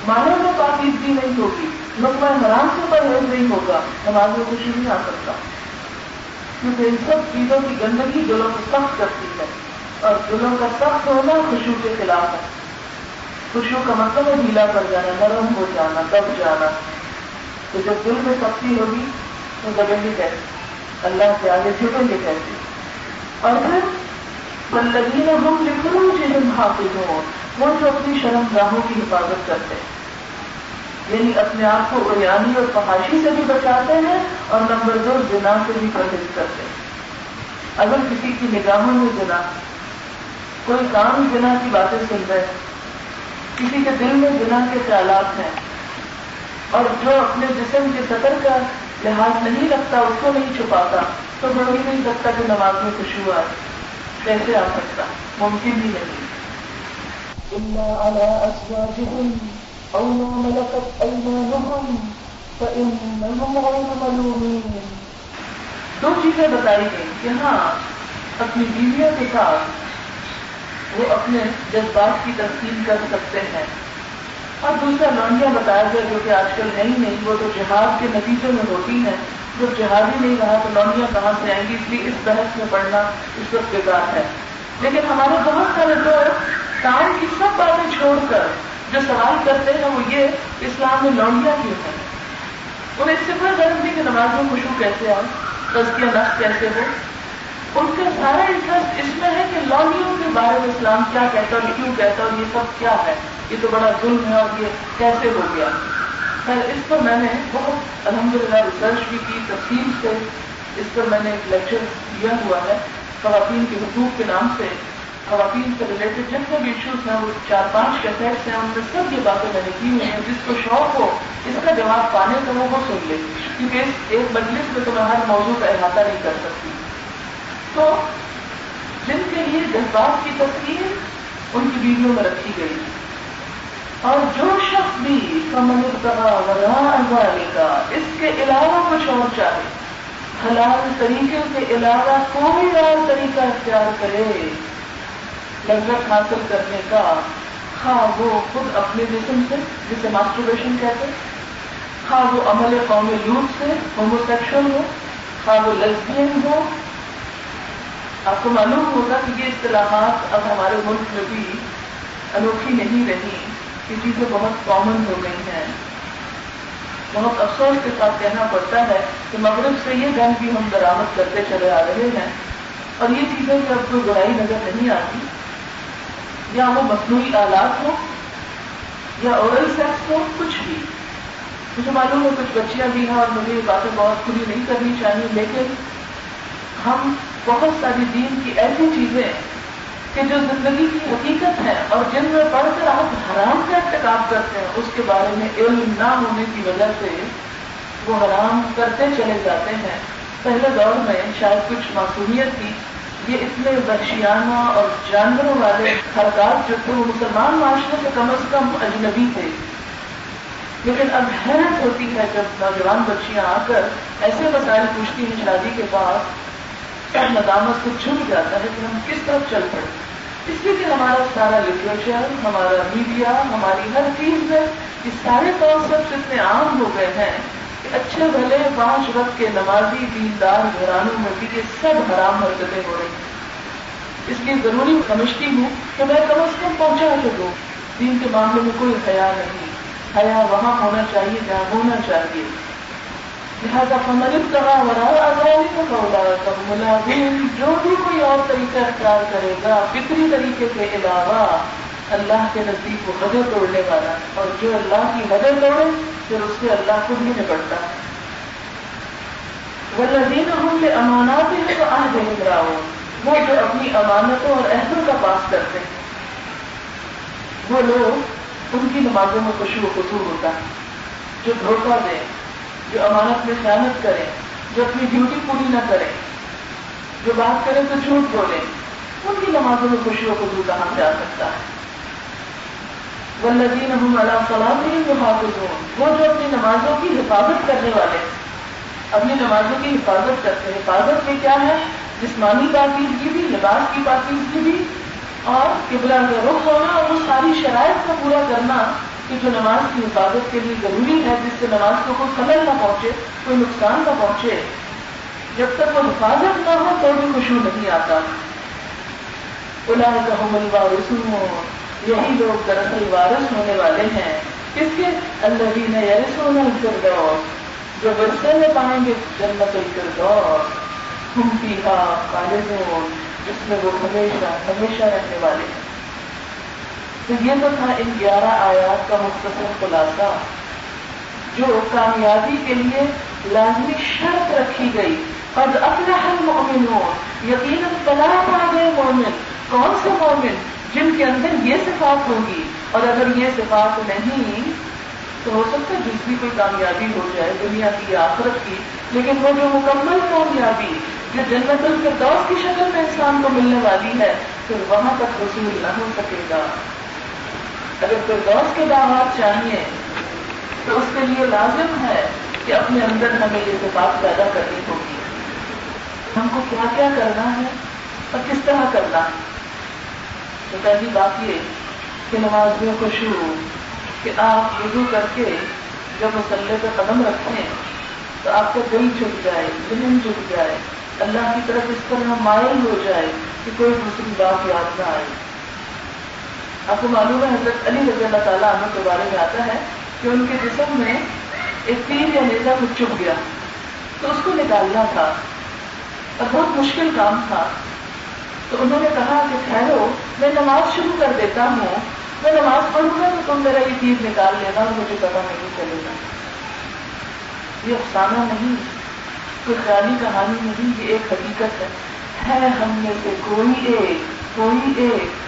مانوں میں پاکیزگی نہیں ہوگی، لقمہ حرام سے پرہیز نہیں ہوگا، نماز میں خشوع نہیں آ سکتا. کیونکہ ان سب چیزوں کی گندگی دلوں کو سخت کرتی ہے، اور دلوں کا سخت ہونا خشوع کے خلاف ہے. خشوع کا مطلب ہے ڈھیلا پڑ جانا، نرم ہو جانا، دب جانا. تو جب دل میں سختی ہوگی تو دبیں گے کیسے؟ اللہ کے آگے جھکیں گے کیسے؟ اور پھر والذین ہم لفروجہم حافظون، وہ جو اپنی شرم گاہوں کی حفاظت کرتے ہیں، یعنی اپنے آپ کو عریانی اور فحاشی سے بھی بچاتے ہیں، اور نمبر دو زنا سے بھی پرہیز کرتے ہیں. اگر کسی کی نگاہوں میں زنا، کوئی کام زنا کی باتیں سن رہے ہیں، کسی کے دل میں زنا کے خیالات ہیں، اور جو اپنے جسم کے سطر کا لحاظ نہیں رکھتا، اس کو نہیں چھپاتا، تو ضروری نہیں لگتا کہ نماز میں خشوع آئے. کیسے آ سکتا؟ ممکن ہی نہیں. إلا على أزواجهم أو ما ملكت أيمانهم فإنهم غير ملومين. دو چیزیں بتائی گئیں کہ ہاں اپنی بیویوں کے ساتھ وہ اپنے جذبات کی تسکین کر سکتے ہیں، اور دوسرا لونڈیاں بتایا گیا جو کہ آج کل نہیں نہیں وہ تو جہاد کے نتیجے میں ہوتی ہیں. جب جہاد ہی نہیں رہا تو لونڈیاں کہاں سے آئیں گی؟ اس لیے اس بحث میں پڑھنا اس وقت بیکار ہے. لیکن ہمارے بہت سارے لوگ کام کی سب باتیں چھوڑ کر جو سوال کرتے ہیں وہ یہ اسلام میں لونڈیاں کیوں ہیں. انہیں اس سے کوئی غرض نہیں کہ نماز میں خشوع کیسے آئے، تزکیہ نفس کیسے ہو. ان کا سارا انٹرسٹ اس میں ہے کہ لونڈیوں کے بارے میں اسلام کیا کہتا اور کیوں کہتا اور یہ سب کیا ہے، یہ تو بڑا ظلم ہے اور یہ کیسے ہو گیا. خیر اس پر میں نے بہت الحمدللہ ریسرچ بھی کی، تفصیل سے اس پر میں نے ایک لیکچر دیا ہوا ہے خواتین کے حقوق کے نام سے. خواتین سے ریلیٹڈ جتنے بھی ایشوز ہیں، وہ چار پانچ کیسٹس ہیں، ان میں سب یہ باتیں میں نے کی ہوئی ہیں. جس کو شوق ہو اس کا جواب پانے کا وہ سن لے، کیونکہ ایک مجلس میں تو میں ہر موضوع کا احاطہ نہیں کر سکتی. تو جن کے لیے جذبات کی تسکین ان کی بیویوں میں رکھی گئی، اور جو شخص بھی فمن ابتغى وراء ذلك، اس کے علاوہ کچھ اور چاہے، حلال طریقے کے علاوہ کوئی اور طریقہ اختیار کرے لذت حاصل کرنے کا، خواہ وہ خود اپنے جسم سے جسے ماسٹربیشن کہتے، خواہ وہ عمل قوم لوط سے ہوموسیکشل ہو، خواہ وہ لیزبین ہو. آپ کو معلوم ہوگا کہ یہ اصطلاحات اب ہمارے ملک میں بھی انوکھی نہیں رہی، یہ چیزیں بہت کامن ہو گئی ہیں. بہت افسوس کے ساتھ کہنا پڑتا ہے کہ مغرب سے یہ گند بھی ہم درآمد کرتے چلے آ رہے ہیں، اور یہ چیزیں جب کوئی برائی نظر نہیں آتی، یا وہ مصنوعی آلات ہو یا اورل سیکس ہو، کچھ بھی. مجھے معلوم ہے کچھ بچیاں بھی ہیں اور مجھے یہ باتیں بہت کھلی نہیں کرنی چاہیے، لیکن ہم بہت ساری دین کی ایسی چیزیں کہ جو زندگی کی حقیقت ہے اور جن میں پڑھ کر آپ حرام کا ارتکاب کرتے ہیں، اس کے بارے میں علم نہ ہونے کی وجہ سے وہ حرام کرتے چلے جاتے ہیں. پہلے دور میں شاید کچھ معصومیت تھی، یہ اتنے وحشیانہ اور جانوروں والے حرکات جو تھے وہ مسلمان معاشرے سے کم از کم اجنبی تھے، لیکن اب حیرت ہوتی ہے جب نوجوان بچیاں آ کر ایسے مسائل پوچھتی ہیں شادی کے بعد، سب ندامت سے جھک جاتا ہے کہ ہم کس طرف چل پڑے. اس لیے کہ ہمارا سارا لٹریچر، ہمارا میڈیا، ہماری ہر چیز میں یہ سارے کانسیپٹ اتنے عام ہو گئے ہیں کہ اچھے بھلے پانچ وقت کے نمازی دیندار گھرانوں میں بھی یہ سب حرام حرکتیں ہو رہی ہیں. اس لیے ضروری سمجھتی ہوں کہ میں کم از کم پہنچا سکوں. دین کے معاملے میں کوئی حیا نہیں، حیا وہاں ہونا چاہیے جہاں ہونا چاہیے. لہٰذا فمن ابتغى وراء ذلك فأولئك هم العادون، جو بھی کوئی اور طریقہ اختیار کرے گا فطری طریقے کے علاوہ، اللہ کے نزدیک وہ حدیں توڑنے والا، اور جو اللہ کی حدیں توڑے پھر اس سے اللہ خود ہی نپٹتا ہے. والذین هم لأماناتهم وعهدهم راعون، وہ جو اپنی امانتوں اور عہدوں کا پاس کرتے ہیں، وہ لوگ ان کی نمازوں میں خشوع و خضوع ہوتا ہے. جو دھوکہ دیں، جو امانت میں خیانت کریں، جو اپنی ڈیوٹی پوری نہ کریں، جو بات کریں تو جھوٹ بولیں، ان کی نمازوں میں خشوع و خضوع کہاں سے آ سکتا ہے. والذین هم علی صلاتهم یحافظون، وہ جو اپنی نمازوں کی حفاظت کرنے والے، اپنی نمازوں کی حفاظت کرتے. حفاظت میں کیا ہے؟ جسمانی پاکیزگی بھی، لباس کی پاکیزگی بھی، اور قبلہ کا رخ ہونا، اور وہ ساری شرائط کو پورا کرنا جو نماز کی حفاظت کے لیے ضروری ہے، جس سے نماز کو کوئی خلل نہ پہنچے، کوئی نقصان نہ پہنچے. جب تک وہ حفاظت نہ ہو تو بھی خشوع نہیں آتا. اولئک هم الوارثون، یہی لوگ دراصل وارث ہونے والے ہیں. کس کے؟ الذین یرثون الفردوس، جو ورثے میں پائیں گے جنت الفردوس. ہم فیہا خالدون، جس میں وہ ہمیشہ ہمیشہ رہنے والے ہیں. تو یہ تو تھا ان گیارہ آیات کا مختصر خلاصہ، جو کامیابی کے لیے لازمی شرط رکھی گئی. قد افلح المؤمنون، یقیناً فلاح پا گئے مومن. کون سے مومن؟ جن کے اندر یہ صفات ہوگی، اور اگر یہ صفات نہیں تو ہو سکتا ہے جس بھی کوئی کامیابی ہو جائے دنیا کی یا آخرت کی، لیکن وہ جو مکمل کامیابی جو جنت الفردوس کی شکل میں انسان کو ملنے والی ہے، پھر وہاں تک حصول نہ ہو سکے گا. اگر فردوس کے دعوات چاہیے تو اس کے لیے لازم ہے کہ اپنے اندر ہمیں یہ صفات پیدا کرنی ہوگی. ہم کو کیا کیا کرنا ہے اور کس طرح کرنا ہے؟ تو پہلی بات یہ کہ نماز میں خشوع، کہ آپ وضو کر کے جب مصلے پہ قدم رکھیں تو آپ کا دل جھک جائے، ذہن جھک جائے، اللہ کی طرف اس طرح مائل ہو جائے کہ کوئی دوسری بات یاد نہ آئے. آپ کو معلوم ہے حضرت علی رضی اللہ تعالیٰ عنہ کے بارے میں آتا ہے کہ ان کے جسم میں ایک تیر یا نیزہ کچھ چپ گیا، تو اس کو نکالنا تھا اور بہت مشکل کام تھا. تو انہوں نے کہا کہ ٹھہرو، میں نماز شروع کر دیتا ہوں، میں نماز پڑھوں گا تو تم میرا یہ تیر نکال لینا اور مجھے پتا نہیں چلے گا. یہ افسانہ نہیں، کوئی خیالی کہانی نہیں، یہ ایک حقیقت ہے. ہم میں سے کوئی ایک کوئی ایک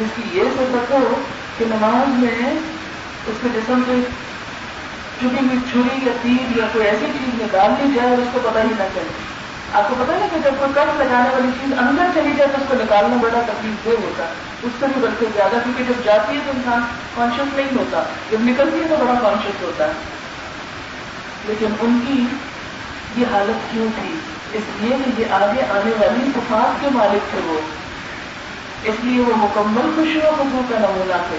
جس کی یہ صفت ہو کہ نماز میں اس کے جسم سے چپی ہوئی چھری یا تیر یا کوئی ایسی چیز نکال لی جائے اور اس کو پتہ ہی نہ چلے. آپ کو پتا ہے کہ جب کوئی کٹ لگانے والی چیز اندر چلی جائے تو اس کو نکالنا بڑا تکلیف دہ ہوتا ہے، اس سے بھی بلکہ زیادہ، کیونکہ جب جاتی ہے تو انسان کانشیس نہیں ہوتا، جب نکلتی ہے تو بڑا کانشیس ہوتا ہے. لیکن ان کی یہ حالت کیوں تھی؟ اس لیے کہ یہ آگے آنے والی صفات کے مالک تھے وہ، اس لیے وہ مکمل خوش و خصوص کا نمونہ تھے.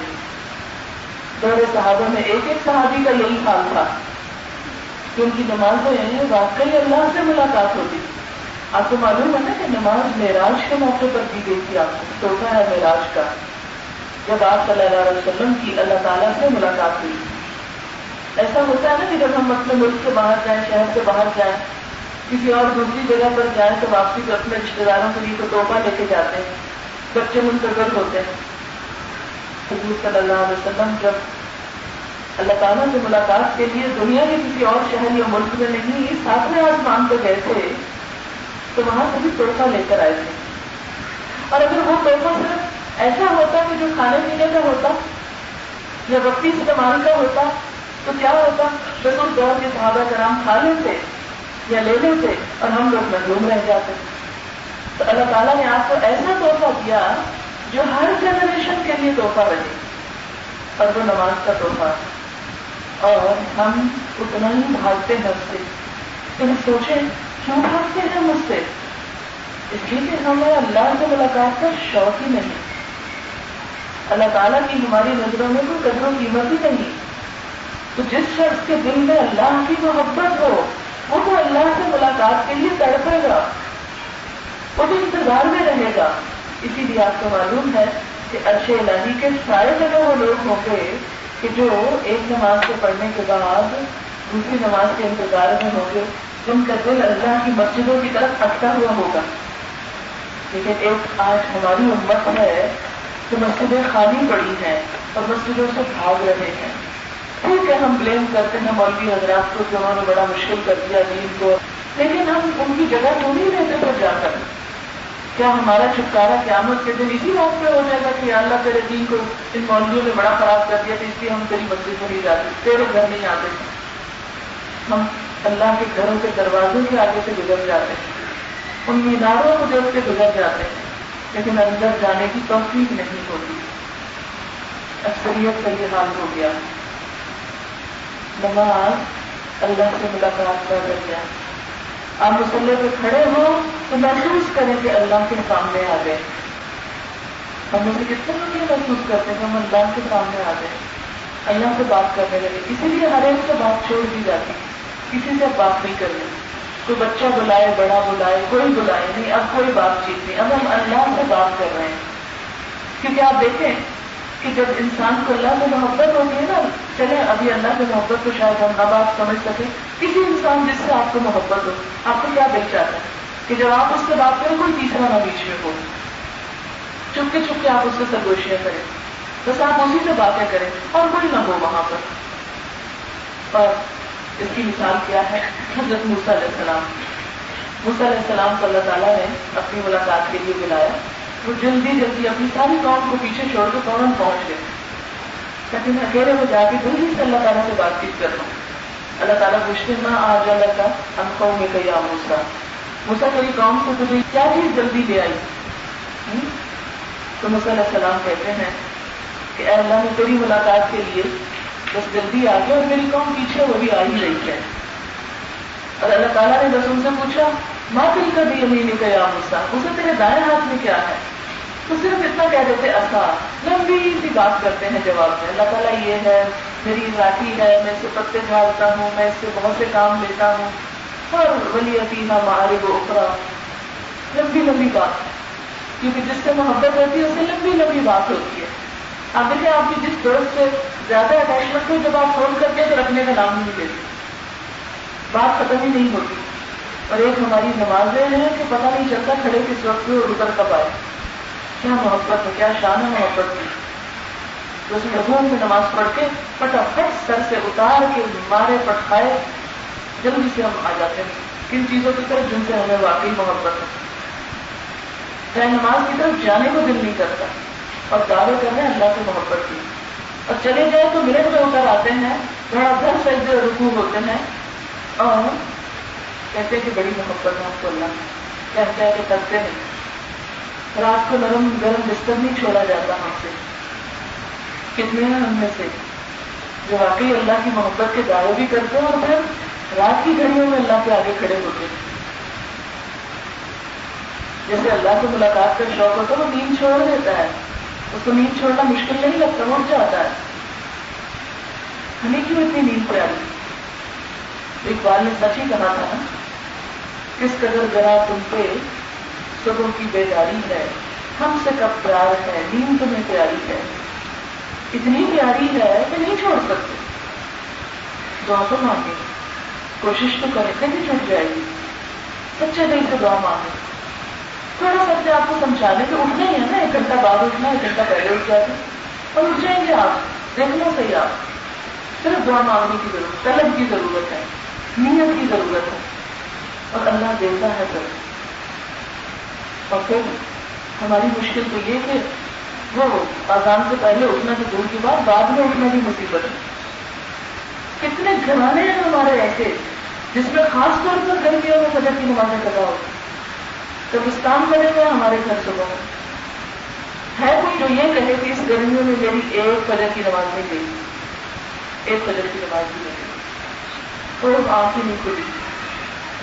دور صحابہ میں ایک ایک صحابی کا یہی حال تھا کہ ان کی نماز میں واقعی اللہ سے ملاقات ہوتی. آپ کو معلوم ہے نا کہ نماز معراج کے موقع پر دی گئی تھی، آپ کو توقع ہے معراج کا، جب آپ صلی اللہ علیہ وسلم کی اللہ تعالیٰ سے ملاقات ہوئی. ایسا ہوتا ہے نا کہ جب ہم اپنے ملک سے باہر جائیں، شہر سے باہر جائیں، کسی اور دوسری جگہ پر جائیں تو واپسی کو اپنے رشتے داروں کے لیے تو توحفہ لے کے جاتے ہیں، بچے منتظر ہوتے ہیں. حضور صلی اللہ علیہ وسلم جب اللہ تعالیٰ سے ملاقات کے لیے دنیا کے کسی اور شہر یا ملک میں نہیں، یہ ساتویں آسمان پہ گئے تھے تو وہاں سے بھی تحفہ لے کر آئے تھے. اور اگر وہ تحفہ صرف ایسا ہوتا کہ جو کھانے پینے کا ہوتا یا وقتی استعمال کا ہوتا تو کیا ہوتا، پھر اس دور کے صحابہ کرام کھا لیتے یا لے لیتے اور ہم لوگ محروم رہ جاتے. تو اللہ تعالیٰ نے آپ کو ایسا تحفہ دیا جو ہر جنریشن کے لیے تحفہ رہے، اور وہ نماز کا تحفہ. اور ہم اتنا ہی بھاگتے ہیں اس سے. تم سوچیں کیوں بھاگتے ہیں مجھ سے؟ اس لیے کہ ہمیں اللہ سے ملاقات کا شوق ہی نہیں، اللہ تعالیٰ کی ہماری نظروں میں کوئی قدر و قیمت ہی نہیں. تو جس شخص کے دل میں اللہ کی محبت ہو وہ تو اللہ سے ملاقات کے لیے تڑپے گا، وہ تو انتظار میں رہے گا. اسی لیے آپ کو معلوم ہے کہ عرش الہی کے سارے جگہ وہ لوگ ہوں گے کہ جو ایک نماز سے پڑھنے کے بعد دوسری نماز کے انتظار میں ہوں گے، جن کا دل اللہ کی مسجدوں کی طرف اٹکا ہوا ہوگا. لیکن ایک آج ہماری امت ہے کہ مسجدیں خالی پڑی ہیں اور مسجدوں سے بھاگ رہے ہیں. ٹھیک ہے، ہم بلیم کرتے ہیں مولوی حضرات کو، جنہوں نے بڑا مشکل کر دیا دین کو، لیکن ہم ان کی جگہ تو نہیں رہتے پر جا کر. کیا ہمارا چھٹکارا قیامت کے دن اسی بات پہ ہو جائے گا کہ اللہ تیرے دین کو ان مولویوں نے بڑا خراب کر دیا تو اس لیے ہم تیری مسجد میں نہیں جاتے، تیرے گھر نہیں آتے. ہم اللہ کے گھروں کے دروازوں کے آگے سے گزر جاتے ہیں، ان میناروں کو دیکھ کے گزر جاتے ہیں، لیکن اندر جانے کی توفیق نہیں ہوتی. اکثریت کا یہ حال ہو گیا. نماز اللہ سے ملاقات کا ذریعہ. آپ مصلی پہ کھڑے ہو تو محسوس کریں کہ اللہ کے سامنے آ گئے. ہم اسے کتنے لوگ یہ محسوس کرتے ہیں کہ ہم اللہ کے سامنے آ گئے، اللہ سے بات کرنے لگے. اسی لیے ہر ایک سے بات چھوڑ دی جاتی، کسی سے بات نہیں کرنی. کوئی بچہ بلائے، بڑا بلائے، کوئی بلائے نہیں، اب کوئی بات چیت نہیں، اب ہم اللہ سے بات کر رہے ہیں. کیونکہ آپ دیکھیں کہ جب انسان کو اللہ سے محبت ہوتی ہے نا، چلے ابھی اللہ سے محبت کو شاید ہم اب آپ سمجھ سکیں، کسی انسان جس سے آپ کو محبت ہو، آپ کو کیا دل چاہتا ہے کہ جب آپ اس سے بات کریں کوئی تیسرا نہ بیچ میں ہو، چپ کے چپ کے آپ اس سے سرگوشیاں کریں، بس آپ اسی سے باتیں کریں اور کوئی نہ ہو وہاں پر. اور اس کی مثال کیا ہے؟ حضرت موسیٰ علیہ السلام. موسیٰ علیہ السلام کو اللہ تعالیٰ نے اپنی ملاقات کے لیے بلایا، وہ جلدی جلدی اپنی ساری قوم کو پیچھے چھوڑ کے فوراً پہنچ گئے، لیکن اکیلے وہ جا کے جلدی سے اللہ تعالیٰ سے بات چیت کرنا. اللہ تعالیٰ پوچھتے نہ آ جا لگا ہم قوم میں گیا موسیٰ، موسیٰ تیری قوم کو تجھے کیا چیز جلدی لے آئی؟ تو موسیٰ علیہ السلام کہتے ہیں کہ اے اللہ نے تیری ملاقات کے لیے بس جلدی آ گیا اور میری قوم پیچھے وہ بھی آ ہی رہی ہے. اور اللہ تعالیٰ نے رسول سے پوچھا ماں تل کا بھی یمین کا یا موسیٰ، اسے تیرے دائیں ہاتھ میں کیا ہے؟ تو صرف اتنا کہہ دیتے، اصا لمبی سی بات کرتے ہیں جواب میں. اللہ تعالیٰ یہ ہے، میری ذاتی ہے، میں اس سے پتے ڈھالتا ہوں، میں اس سے بہت سے کام لیتا ہوں، اور ولی عطیمہ معارب و اخرا، لمبی لمبی بات. کیونکہ جس سے محبت ہوتی ہے اس سے لمبی لمبی بات ہوتی ہے. آپ دیکھیں آپ کی جس دوست سے زیادہ اٹیچمنٹ ہو، جب آپ فون کرتے ہیں تو رکھنے کا نام نہیں لیتے، بات ختم ہی نہیں ہوتی. اور ایک ہماری نمازیں ہیں کہ پتہ نہیں چلتا کھڑے کس وقت میں اور اتر کب آئے. کیا محبت ہے، کیا شان ہے محبت کی. تو اس لوگوں میں نماز پڑھ کے پٹافٹ سر سے اتار کے مارے پٹخائے جلدی سے ہم آ جاتے ہیں کن چیزوں کی طرف جن سے ہمیں واقعی محبت ہے. چاہے نماز کی طرف جانے کو دل نہیں کرتا اور دعوے کر رہے ہیں اللہ سے محبت کی، اور چلے جائیں تو منٹ میں اتر آتے ہیں، تھوڑا دس سجدے رکوع ہوتے ہیں اور کہتے ہیں کہ بڑی محبت ہے اس کو اللہ نے، کہتا ہے کہ کرتے ہیں، رات کو نرم گرم بستر نہیں چھوڑا جاتا ہم سے۔ کتنے ہیں ہم میں سے جو واقعی اللہ کی محبت کے دعوے بھی کرتے ہیں اور پھر رات کی گھڑیوں میں اللہ کے آگے کھڑے ہوتے ہیں؟ جیسے اللہ کو ملاقات کا شوق ہوتا ہے وہ نیند چھوڑ دیتا ہے، اس کو نیند چھوڑنا مشکل نہیں لگتا، اٹھ جاتا ہے۔ ہمیں کیوں اتنی نیند پیاری؟ اقبال نے سچ ہی کہا تھا نا، کس قدر ذرا تم پہ صبح کی بیداری ہے، ہم سے کب پیار ہے، نیند تمہیں پیاری ہے، اتنی پیاری ہے کہ نہیں چھوڑ سکتے۔ دعا تو مانگے، کوشش تو کریں، کہیں چھوٹ جائے گی، سچے دل سے دعا مانگے، تھوڑا سا اپنے آپ کو سمجھانے کہ اٹھنا ہی ہے نا، ایک گھنٹہ بعد اٹھنا، ایک گھنٹہ پہلے اٹھ جاتے اور اٹھ جائیں گے آپ، دیکھنا صحیح آپ۔ صرف دعا مانگنے کی ضرورت، طلب کی ضرورت ہے، نیت کی ضرورت ہے، اور اللہ دیتا ہے ضرور۔ اور پھر ہماری مشکل تو یہ کہ وہ اذان سے پہلے اٹھنا تو دور کی بات، بعد میں اٹھنا بھی مصیبت ہے۔ کتنے گھرانے ہیں ہمارے ایسے جس میں خاص طور پر گرمیوں میں فجر کی نمازیں قضا ہوتی، قبرستان بنے ہوئے ہمارے گھر صبح میں۔ ہے کوئی جو یہ کہے کہ اس گرمیوں میں میری ایک فجر کی نماز نہیں گئی، ایک فجر کی نماز بھی نہیں، اور آنکھ ہی نہیں کھلی؟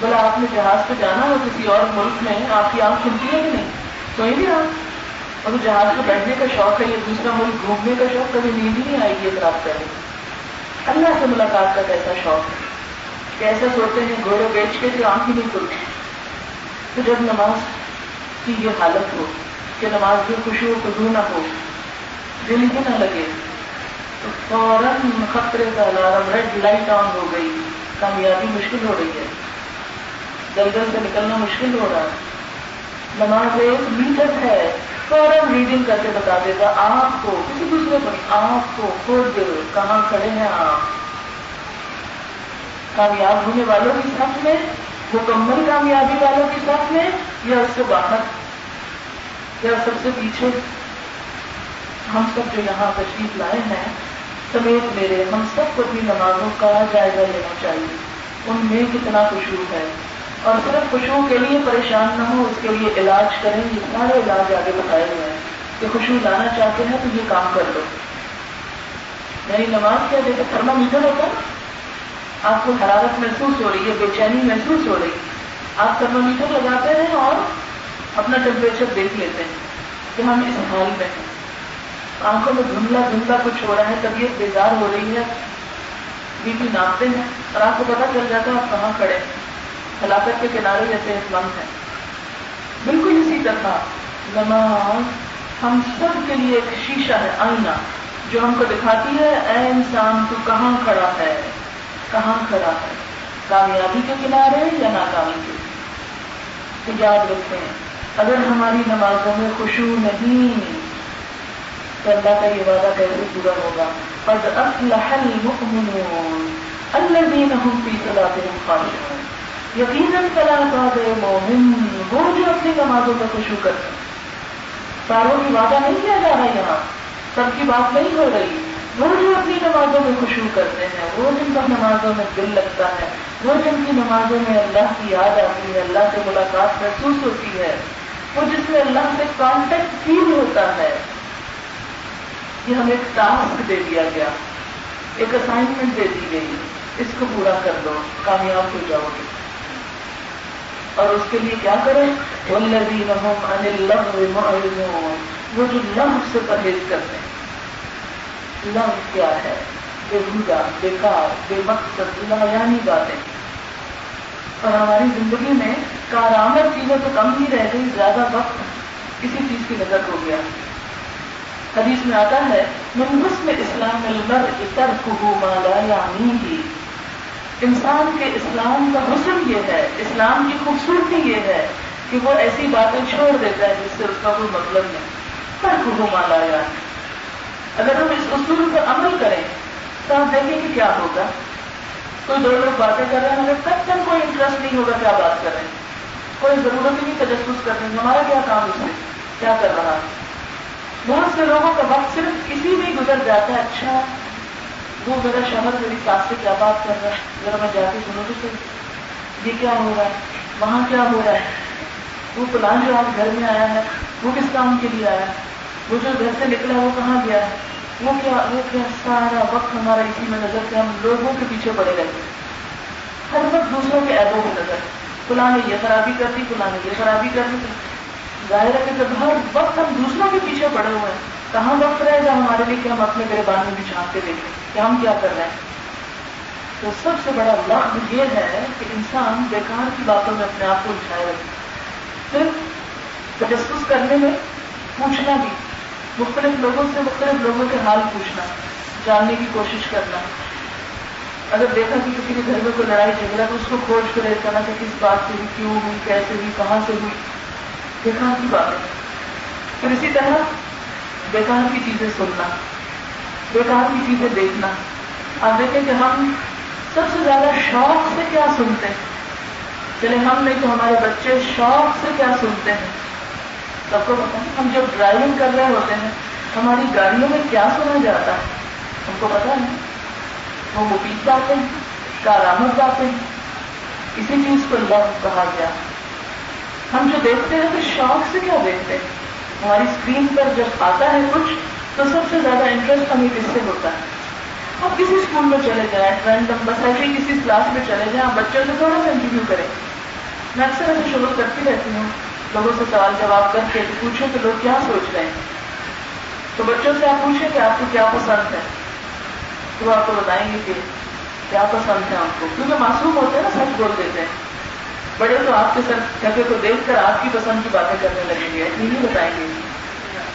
بلا آپ نے جہاز پہ جانا ہو کسی اور ملک میں، آپ کی آنکھ کھلتی ہے کہ نہیں؟ سوئی بھی رہا، اور جہاز پہ بیٹھنے کا شوق ہے، یہ دوسرا ملک گھومنے کا شوق، کبھی نیند ہی نہیں آئے گی۔ اگر آپ کریں اللہ سے ملاقات کا کیسا شوق ہے، کیسے سوتے ہیں گھوڑے بیچ کے کہ آنکھ ہی نہیں کھلتی۔ تو جب نماز کی یہ حالت ہو کہ نماز میں خشوع و خضوع نہ ہو، دل ہی نہ لگے، تو فوراً خطرے کا الارم، ریڈ لائٹ آن ہو گئی، کامیابی مشکل ہو رہی ہے، دلدل سے نکلنا مشکل ہو رہا ہے۔ نماز ایک میٹر ہے، فوراً ریڈنگ کر کے بتا دے گا آپ کو، کسی دوسرے پر، آپ کو خود کہاں کھڑے ہیں آپ۔ کامیاب ہونے والوں کے ساتھ میں، مکمل کامیابی والوں کے ساتھ میں، یا اس سے باہر، یا سب سے پیچھے۔ ہم سب جو یہاں تشریف لائے ہیں سمیت میرے، ہم سب کو اپنی نمازوں کا جائزہ لینا چاہیے، ان میں کتنا خشوع ہے، اور صرف خشوع کے لیے پریشان نہ ہو، اس کے لیے علاج کریں، یہ سارے علاج آگے بتائے ہوئے ہیں کہ خشوع لانا چاہتے ہیں تو یہ کام کر لو۔ میری نماز کیا دیکھے تھرمامیٹر ہوتا ہے، آپ کو حرارت محسوس ہو رہی ہے، بے چینی محسوس ہو رہی، آپ تھرمامیٹر لگاتے ہیں اور اپنا ٹیمپریچر دیکھ لیتے ہیں کہ ہم اس حال میں ہیں، آنکھوں میں دھندلا دھندلا کچھ ہو رہا ہے، طبیعت بیزار ہو رہی ہے، بی پی ناپتے ہیں اور آپ کو پتا چل جاتا ہے آپ کہاں کھڑے ہیں، ہلاکت کے کنارے جیسے مند ہیں۔ بالکل اسی طرح نماز ہم سب کے لیے ایک شیشہ ہے، آئینہ، جو ہم کو دکھاتی ہے اے انسان تو کہاں کھڑا ہے، کہاں کھڑا ہے، کامیابی کے کنارے یا ناکامی کے۔ تو یاد رکھتے ہیں اگر ہماری نمازوں میں خشوع نہیں تو اللہ کا یہ وعدہ کیسے پورا ہوگا؟ قد افلح المؤمنون الذین هم فی صلاتهم خاشعون، یقیناً فلاح پاد مومن، وہ جو اپنی نمازوں میں خشوع کرتے ہیں۔ ساروں کی وعدہ نہیں کیا جا رہا یہاں، سب کی بات نہیں ہو رہی، وہ جو اپنی نمازوں میں خشوع کرتے ہیں، وہ جن پر نمازوں میں دل لگتا ہے، وہ جن کی نمازوں میں اللہ کی یاد آتی ہے، اللہ سے ملاقات محسوس ہوتی ہے، وہ جس میں اللہ سے کانٹیکٹ فیل ہوتا ہے۔ یہ ہمیں ایک ٹاسک دے دیا گیا، ایک اسائنمنٹ دے دی گئی، اس کو پورا کر دو، کامیاب ہو جاؤ گے۔ اور اس کے لیے کیا کریں؟ وَالَّذِينَ هُمْ عَنِ اللَّغْوِ مُعْرِضُونَ، وہ جو لغو سے پرہیز کرتے ہیں۔ لغو کیا ہے؟ بیہودہ، بیکار، بے مقصد، لایعنی باتیں۔ اور ہماری زندگی میں کارآمد چیزیں تو کم ہی رہ گئی، زیادہ وقت کسی چیز کی نظر ہو گیا۔ حدیث میں آتا ہے من حسن اسلام المرء ترکہ ما لا یعنیہ، انسان کے اسلام کا حسن یہ ہے، اسلام کی خوبصورتی یہ ہے کہ وہ ایسی باتیں چھوڑ دیتا ہے جس سے اس کا کوئی مطلب نہیں، ترکہ ما لا یعنی۔ اگر ہم اس اصول پر عمل کریں تو ہم دیکھیں کہ کیا ہوگا۔ کوئی دو لوگ باتیں کر رہے ہیں، ہمیں تب تک کوئی انٹرسٹ نہیں ہوگا کیا بات کر رہے ہیں، کوئی ضرورت ہی نہیں تجسس کرنے، ہمارا کیا کام اس میں، کیا کر رہا ہے۔ بہت سے لوگوں کا وقت صرف اسی میں گزر جاتا ہے، اچھا وہ ذرا شہر میری ساتھ سے کیا بات کر رہا ہے، ذرا میں جا کے سنوں گی، یہ کیا ہو رہا ہے, وہاں کیا ہو رہا ہے, وہ فلاں جو آپ گھر میں آیا ہے وہ کس کام کے لیے آیا ہے, وہ جو گھر سے نکلا وہ کہاں گیا ہے, وہ کیا وہ کیا سارا وقت ہمارا اسی میں نظر کہ ہم لوگوں کے پیچھے پڑے رہتے, ہر وقت دوسروں کے عیبوں میں نظر, فلاں نے یہ خرابی کر دی, فلاں نے یہ خرابی کر دی. ظاہر ہے کہ جب ہر وقت ہم دوسروں کے پیچھے پڑے ہوئے ہیں کہاں وقت رہے گا ہمارے لیے کہ ہم اپنے گریبان میں بھی جھانکتے دیکھیں کہ ہم کیا کر رہے ہیں. تو سب سے بڑا لفظ یہ ہے کہ انسان بیکار کی باتوں میں اپنے آپ کو اٹھائے رکھے, پھر تجسس کرنے میں پوچھنا بھی, مختلف لوگوں سے مختلف لوگوں کے حال پوچھنا, جاننے کی کوشش کرنا. اگر دیکھا کہ کسی کے گھر میں کوئی لڑائی جھگڑا تو اس کو کھوج کر کرنا کہ کس بات سے ہوئی, کیوں ہوئی, کیسے ہوئی, کہاں سے ہوئی, بیکار کی باتیں. پھر اسی طرح بیکار کی چیزیں سننا, بیکار کی چیزیں دیکھنا. آپ دیکھیں کہ ہم سب سے زیادہ شوق سے کیا سنتے ہیں, چلے ہم نہیں تو ہمارے بچے شوق سے کیا سنتے ہیں, سب کو پتا ہے. ہم جب ڈرائیونگ کر رہے ہوتے ہیں ہماری گاڑیوں میں کیا سنا جاتا ہے ہم کو پتا ہے, وہ مفید باتیں ہیں, کارآمد باتیں ہیں. اسی چیز کو لفظ کہا گیا. ہم جو دیکھتے ہیں تو شوق سے کیا دیکھتے ہیں, ہماری اسکرین پر جب آتا ہے کچھ تو سب سے زیادہ انٹرسٹ ہمیں کس سے ہوتا ہے. آپ کسی اسکول میں چلے جائیں, ٹرینڈ بس ایسے ہی کسی کلاس میں چلے جائیں, آپ بچوں سے تھوڑا سا انٹرویو کریں. میں اکثر ایسے شروع کرتی رہتی ہوں لوگوں سے سوال جواب کر کے, پوچھیں کہ لوگ کیا سوچ رہے ہیں. تو بچوں سے آپ پوچھیں کہ آپ کو کیا پسند ہے, تو وہ آپ کو بتائیں گے کہ کیا پسند ہے آپ کو, کیونکہ معصوم ہوتے ہیں نا, سچ بول دیتے ہیں. بڑے تو آپ کے ساتھ جگہ کو دیکھ کر آپ کی پسند کی باتیں کرنے لگیں گے, ایسے ہی بتائیں گے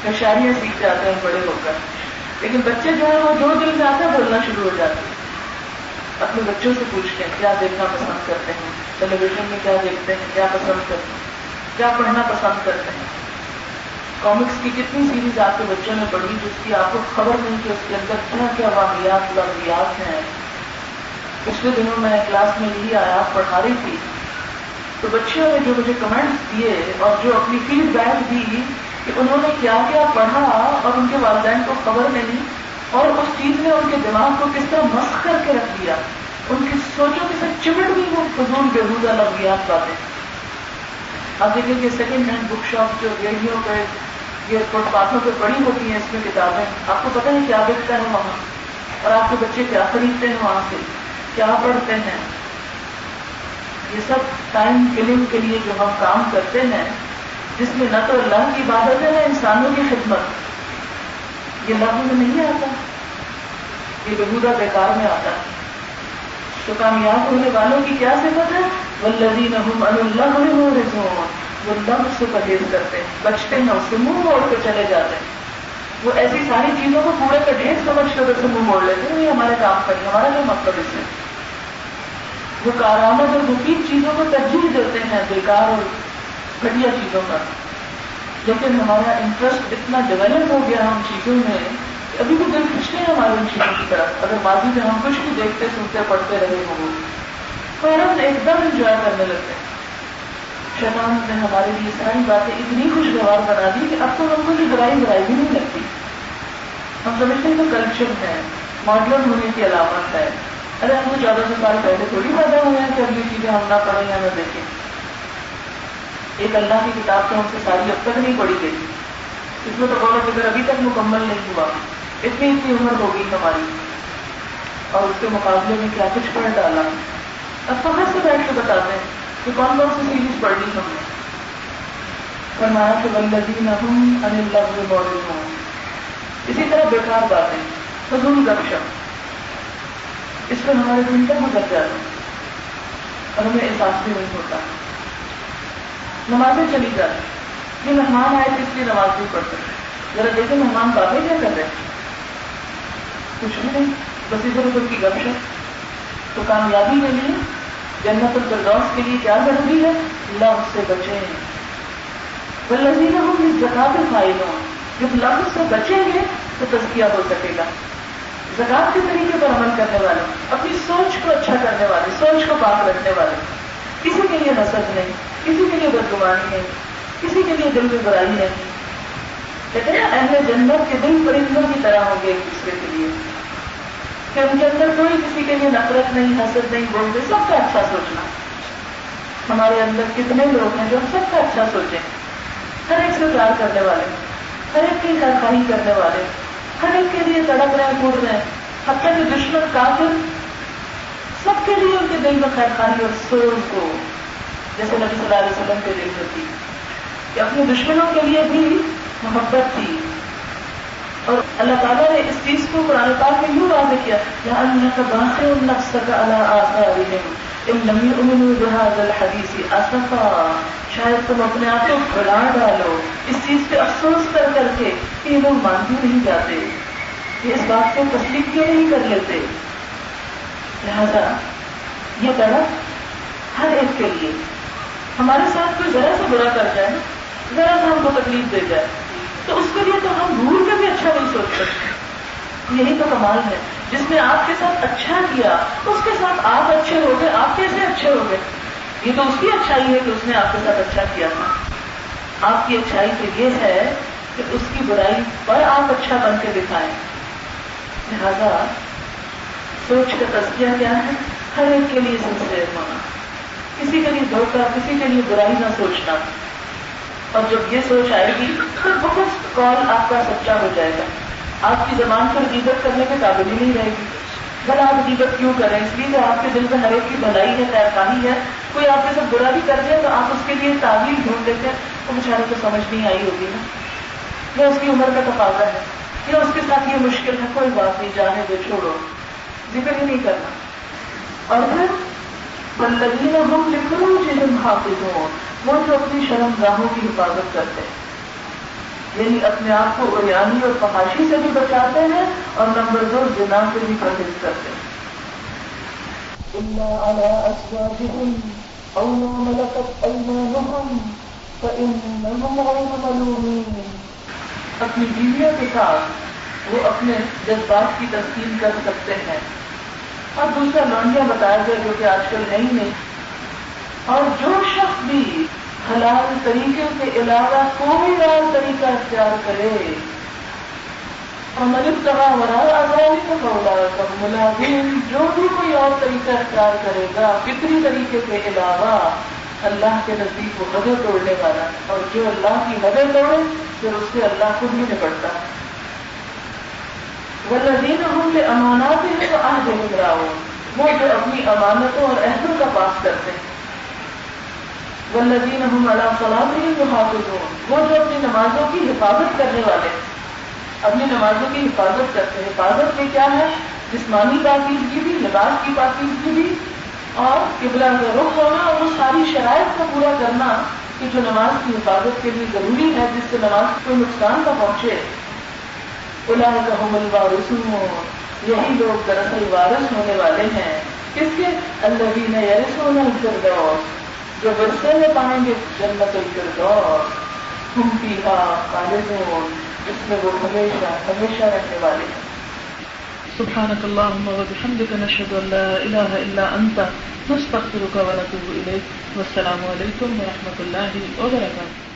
کہ شاعریاں سیکھ جاتے ہیں بڑے ہو کر. لیکن بچے جو ہے وہ جو دل میں آتا ہے بولنا شروع ہو جاتے ہیں. اپنے بچوں سے پوچھتے ہیں کیا دیکھنا پسند کرتے ہیں, ٹیلی ویژن میں کیا دیکھتے ہیں, کیا پسند کرتے ہیں, کیا پڑھنا پسند کرتے ہیں. کامکس کی کتنی سیریز آپ کے بچوں نے پڑھی جس کی آپ کو خبر نہیں کہ اس کے اندر کیا کیا واقعات واقعات ہیں. پچھلے دنوں میں کلاس میں یہی آیا پڑھا رہی تھی تو بچوں نے جو مجھے کمنٹس دیے اور جو اپنی فیڈ بیک دی کہ انہوں نے کیا کیا پڑھا اور ان کے والدین کو خبر نہیں, اور اس چیز نے ان کے دماغ کو کس طرح مسخ کر کے رکھ دیا, ان کی سوچوں کے ساتھ چمٹ گئی وہ فضول بےحودہ لفظیات باتیں. اب دیکھیں کہ سیکنڈ ہینڈ بک شاپ جو ریڈیو پہ یہ فٹ پاتھوں پہ پڑی ہوتی ہیں اس میں کتابیں, آپ کو پتہ ہے کیا بکتا ہے وہاں اور آپ کے بچے کیا خریدتے ہیں, وہاں سے کیا پڑھتے ہیں. یہ سب ٹائم کلنگ کے لیے جو ہم کام کرتے ہیں جس میں نہ تو اللہ کی عبادت ہے نہ انسانوں کی خدمت, یہ لفظ میں نہیں آتا, یہ بہودہ بیکار میں آتا ہے. تو کامیاب ہونے والوں کی کیا صفت ہے, والذین هم عن اللغو معرضون, وہ لغو سے پرہیز کرتے ہیں, بچتے ہیں, اس سے منہ موڑ کے چلے جاتے ہیں. وہ ایسی ساری چیزوں کو کوڑے کا ڈھیر سمجھ کر اسے منہ موڑ لیتے ہیں, یہ ہمارے کام کا نہیں, ہمارا جو مطلب اس میں. وہ کارآمد اور مفید چیزوں کو ترجیح دیتے ہیں بیکار اور گھٹیا چیزوں کا. لیکن ہمارا انٹرسٹ اتنا ڈیولپ ہو گیا ہم چیزوں میں کہ ابھی بھی دل کچھ نہیں ہمارے ان چیزوں کی طرف. اگر ماضی میں ہم کچھ بھی دیکھتے سنتے پڑھتے رہے ہوں فوراً ایک دم انجوائے کرنے لگتے ہیں. شیطان نے ہمارے لیے ساری باتیں اتنی خوشگوار بنا دی کہ اب تو ہم کو یہ برائی برائی بھی نہیں لگتی. ہم سمجھتے ہیں کہ کلچر ہے, ماڈرن ہونے کی علامت ہے. ارے ہم کو چودہ سو سال پہلے تھوڑی پیدا ہوئے ہیں کہ اب یہ چیزیں ہم نہ پڑھیں یا نہ دیکھیں. ایک اللہ کی کتاب تو ہم سے ساری اب تک نہیں پڑھی گئی, اس میں تو بولا فکر ابھی تک مکمل نہیں ہوا, اتنی اتنی عمر ہو گئی ہماری, اور اس کے مقابلے میں کیا کچھ پڑھ ڈالا. اب فخر سے بیٹھ کے بتاتے ہیں کہ کون کون سی سیریز پڑھ لی ہم نے. فرمایا کہ والذین هم عن اللغو معرضون. اسی طرح بیکار باتیں, فضول گپ شپ, اس پہ ہمارے گھنٹے گزر جاتے ہیں اور ہمیں احساس بھی نہیں ہوتا. نمازیں چلی جاتی, یہ مہمان آئے اس لیے نماز نہیں پڑھ سکتے. ذرا دیکھیں مہمان باتیں کیا کر رہے ہیں, کچھ بھی نہیں, بس ادھر ادھر کی گپ شپ. تو کامیابی کے لیے جنت الفردوس کے لیے کیا ضروری ہے, لفظ سے بچیں. والذین ہم للزکاۃ فاعلون, جب لفظ سے بچیں گے تو تزکیہ ہو سکے گا. زکات کے طریقے پر عمل کرنے والے, اپنی سوچ کو اچھا کرنے والے, سوچ کو پاک رکھنے والے, کسی کے لیے نصب نہیں, کسی کے لیے بدگمانی نہیں, کسی کے لیے دل میں برائی نہیں. کہتے ہیں اہل جنت کے دل پرندوں کی طرح ہوں گے ایک دوسرے کے لیے, کہ ان کے اندر کوئی کسی کے لیے نفرت نہیں, حسد نہیں, بولتے, سب کا اچھا سوچنا. ہمارے اندر کتنے لوگ ہیں جو سب کا اچھا سوچیں, ہر ایک سے پیار کرنے والے, ہر ایک کی خیرخواہی کرنے والے, ہر ایک کے لیے تڑپ رہے ہیں, کود رہے ہیں, حتیٰ کہ دشمن کافر سب کے لیے ان کے دل میں خیرخواہی اور سوچ کو جیسے نبی صلی اللہ علیہ وسلم کے دل میں تھی کہ اپنے دشمنوں کے لیے بھی محبت تھی. اور اللہ تعالیٰ نے اس چیز کو قرآن پاک میں یوں واضح کیا شاید تم اپنے آپ کو بھلا ڈالو اس چیز پہ افسوس کر کر کے کہ یہ لوگ مان بھی نہیں جاتے, یہ اس بات کو تصدیق کیوں نہیں کر لیتے. لہذا یہ طرح ہر ایک کے لیے, ہمارے ساتھ کوئی ذرا سا برا کر جائے, ذرا سا ہم کو تکلیف دے جائے تو اس کے لیے تو ہم بھول کر بھی اچھا نہیں سوچ سکتے. یہی تو کمال ہے, جس نے آپ کے ساتھ اچھا کیا اس کے ساتھ آپ اچھے ہو گئے, آپ کیسے اچھے ہو گئے؟ یہ تو اس کی اچھائی ہے کہ اس نے آپ کے ساتھ اچھا کیا تھا. آپ کی اچھائی تو یہ ہے کہ اس کی برائی پر آپ اچھا بن کے دکھائیں. لہذا سوچ کا تزکیہ کیا ہے, ہر ایک کے لیے سنسیئر ہونا, کسی کے لیے دھوکہ, کسی کے لیے برائی نہ سوچنا. اور جب یہ سوچ آئے گی تو بہت کال آپ کا سچا ہو جائے گا, آپ کی زبان پر غیبت کرنے کے قابل ہی نہیں رہے گی. بھلا آپ غیبت کیوں کریں؟ اس لیے کہ آپ کے دل میں ہر ایک کی بھلائی ہے, خیرخواہی ہے. کوئی آپ کے ساتھ برا بھی کر جائے تو آپ اس کے لیے تعویل ڈھونڈ لیتے ہیں, وہ بیچارے کو سمجھ نہیں آئی ہوگی نا, یا اس کی عمر کا تقاضا ہے, یا اس کے ساتھ یہ مشکل ہے, کوئی بات نہیں, جانے دو, چھوڑو, ذکر ہی نہیں کرنا. اور پھر والذین هم لفروجهم حافظون, وہ جو اپنی شرم گاہوں کی حفاظت کرتے ہیں, یعنی اپنے آپ کو عریانی اور فحاشی سے بھی بچاتے ہیں, اور نمبر دو زنا سے بھی پرہیز کرتے ہیں. إلا على أزواجهم أو ما ملكت أيمانهم فإنهم غير ملومين. اپنی بیویوں کے ساتھ وہ اپنے جذبات کی تسکین کر سکتے ہیں. اور دوسرا لونڈیاں بتایا گیا جو کہ آج کل نہیں نہیں. اور جو شخص بھی حلال طریقے کے علاوہ کوئی غیر طریقہ اختیار کرے ہمارے تباہ ورائے آزادی کا فولا ملازم, جو بھی کوئی اور طریقہ اختیار کرے گا فطری طریقے کے علاوہ, اللہ کے نزدیک وہ حدیں توڑنے والا, اور جو اللہ کی حدیں توڑے پھر اس سے اللہ خود ہی نپٹتا ہے. والذین ہم لأماناتهم وعهدهم راعون, وہ جو اپنی امانتوں اور عہدوں کا پاس کرتے ہیں. والذین هم علی صلاتهم یحافظون, وہ جو اپنی نمازوں کی حفاظت کرنے والے, اپنی نمازوں کی حفاظت کرتے ہیں. حفاظت میں کیا ہے؟ جسمانی پاکیزگی بھی, لباس کی پاکیزگی بھی, اور قبلہ کا رخ ہونا, اور وہ ساری شرائط کو پورا کرنا کہ جو نماز کی حفاظت کے لیے ضروری ہے, جس سے نماز کو نقصان نہ پہنچے. اولئک هم الوارثون, یہی لوگ دراصل وارث ہونے والے ہیں. کس کے؟ الذین یرثون الفردوس, جو ورثے میں پائیں گے جنت الفردوس. ہم فیہا خالدون, اس میں وہ ہمیشہ ہمیشہ رہنے والے ہیں. سبحانک اللہم وبحمدک نشہد ان لا الہ الا انت نستغفرک ونتوب الیک. والسلام علیکم ورحمۃ اللہ وبرکاتہ.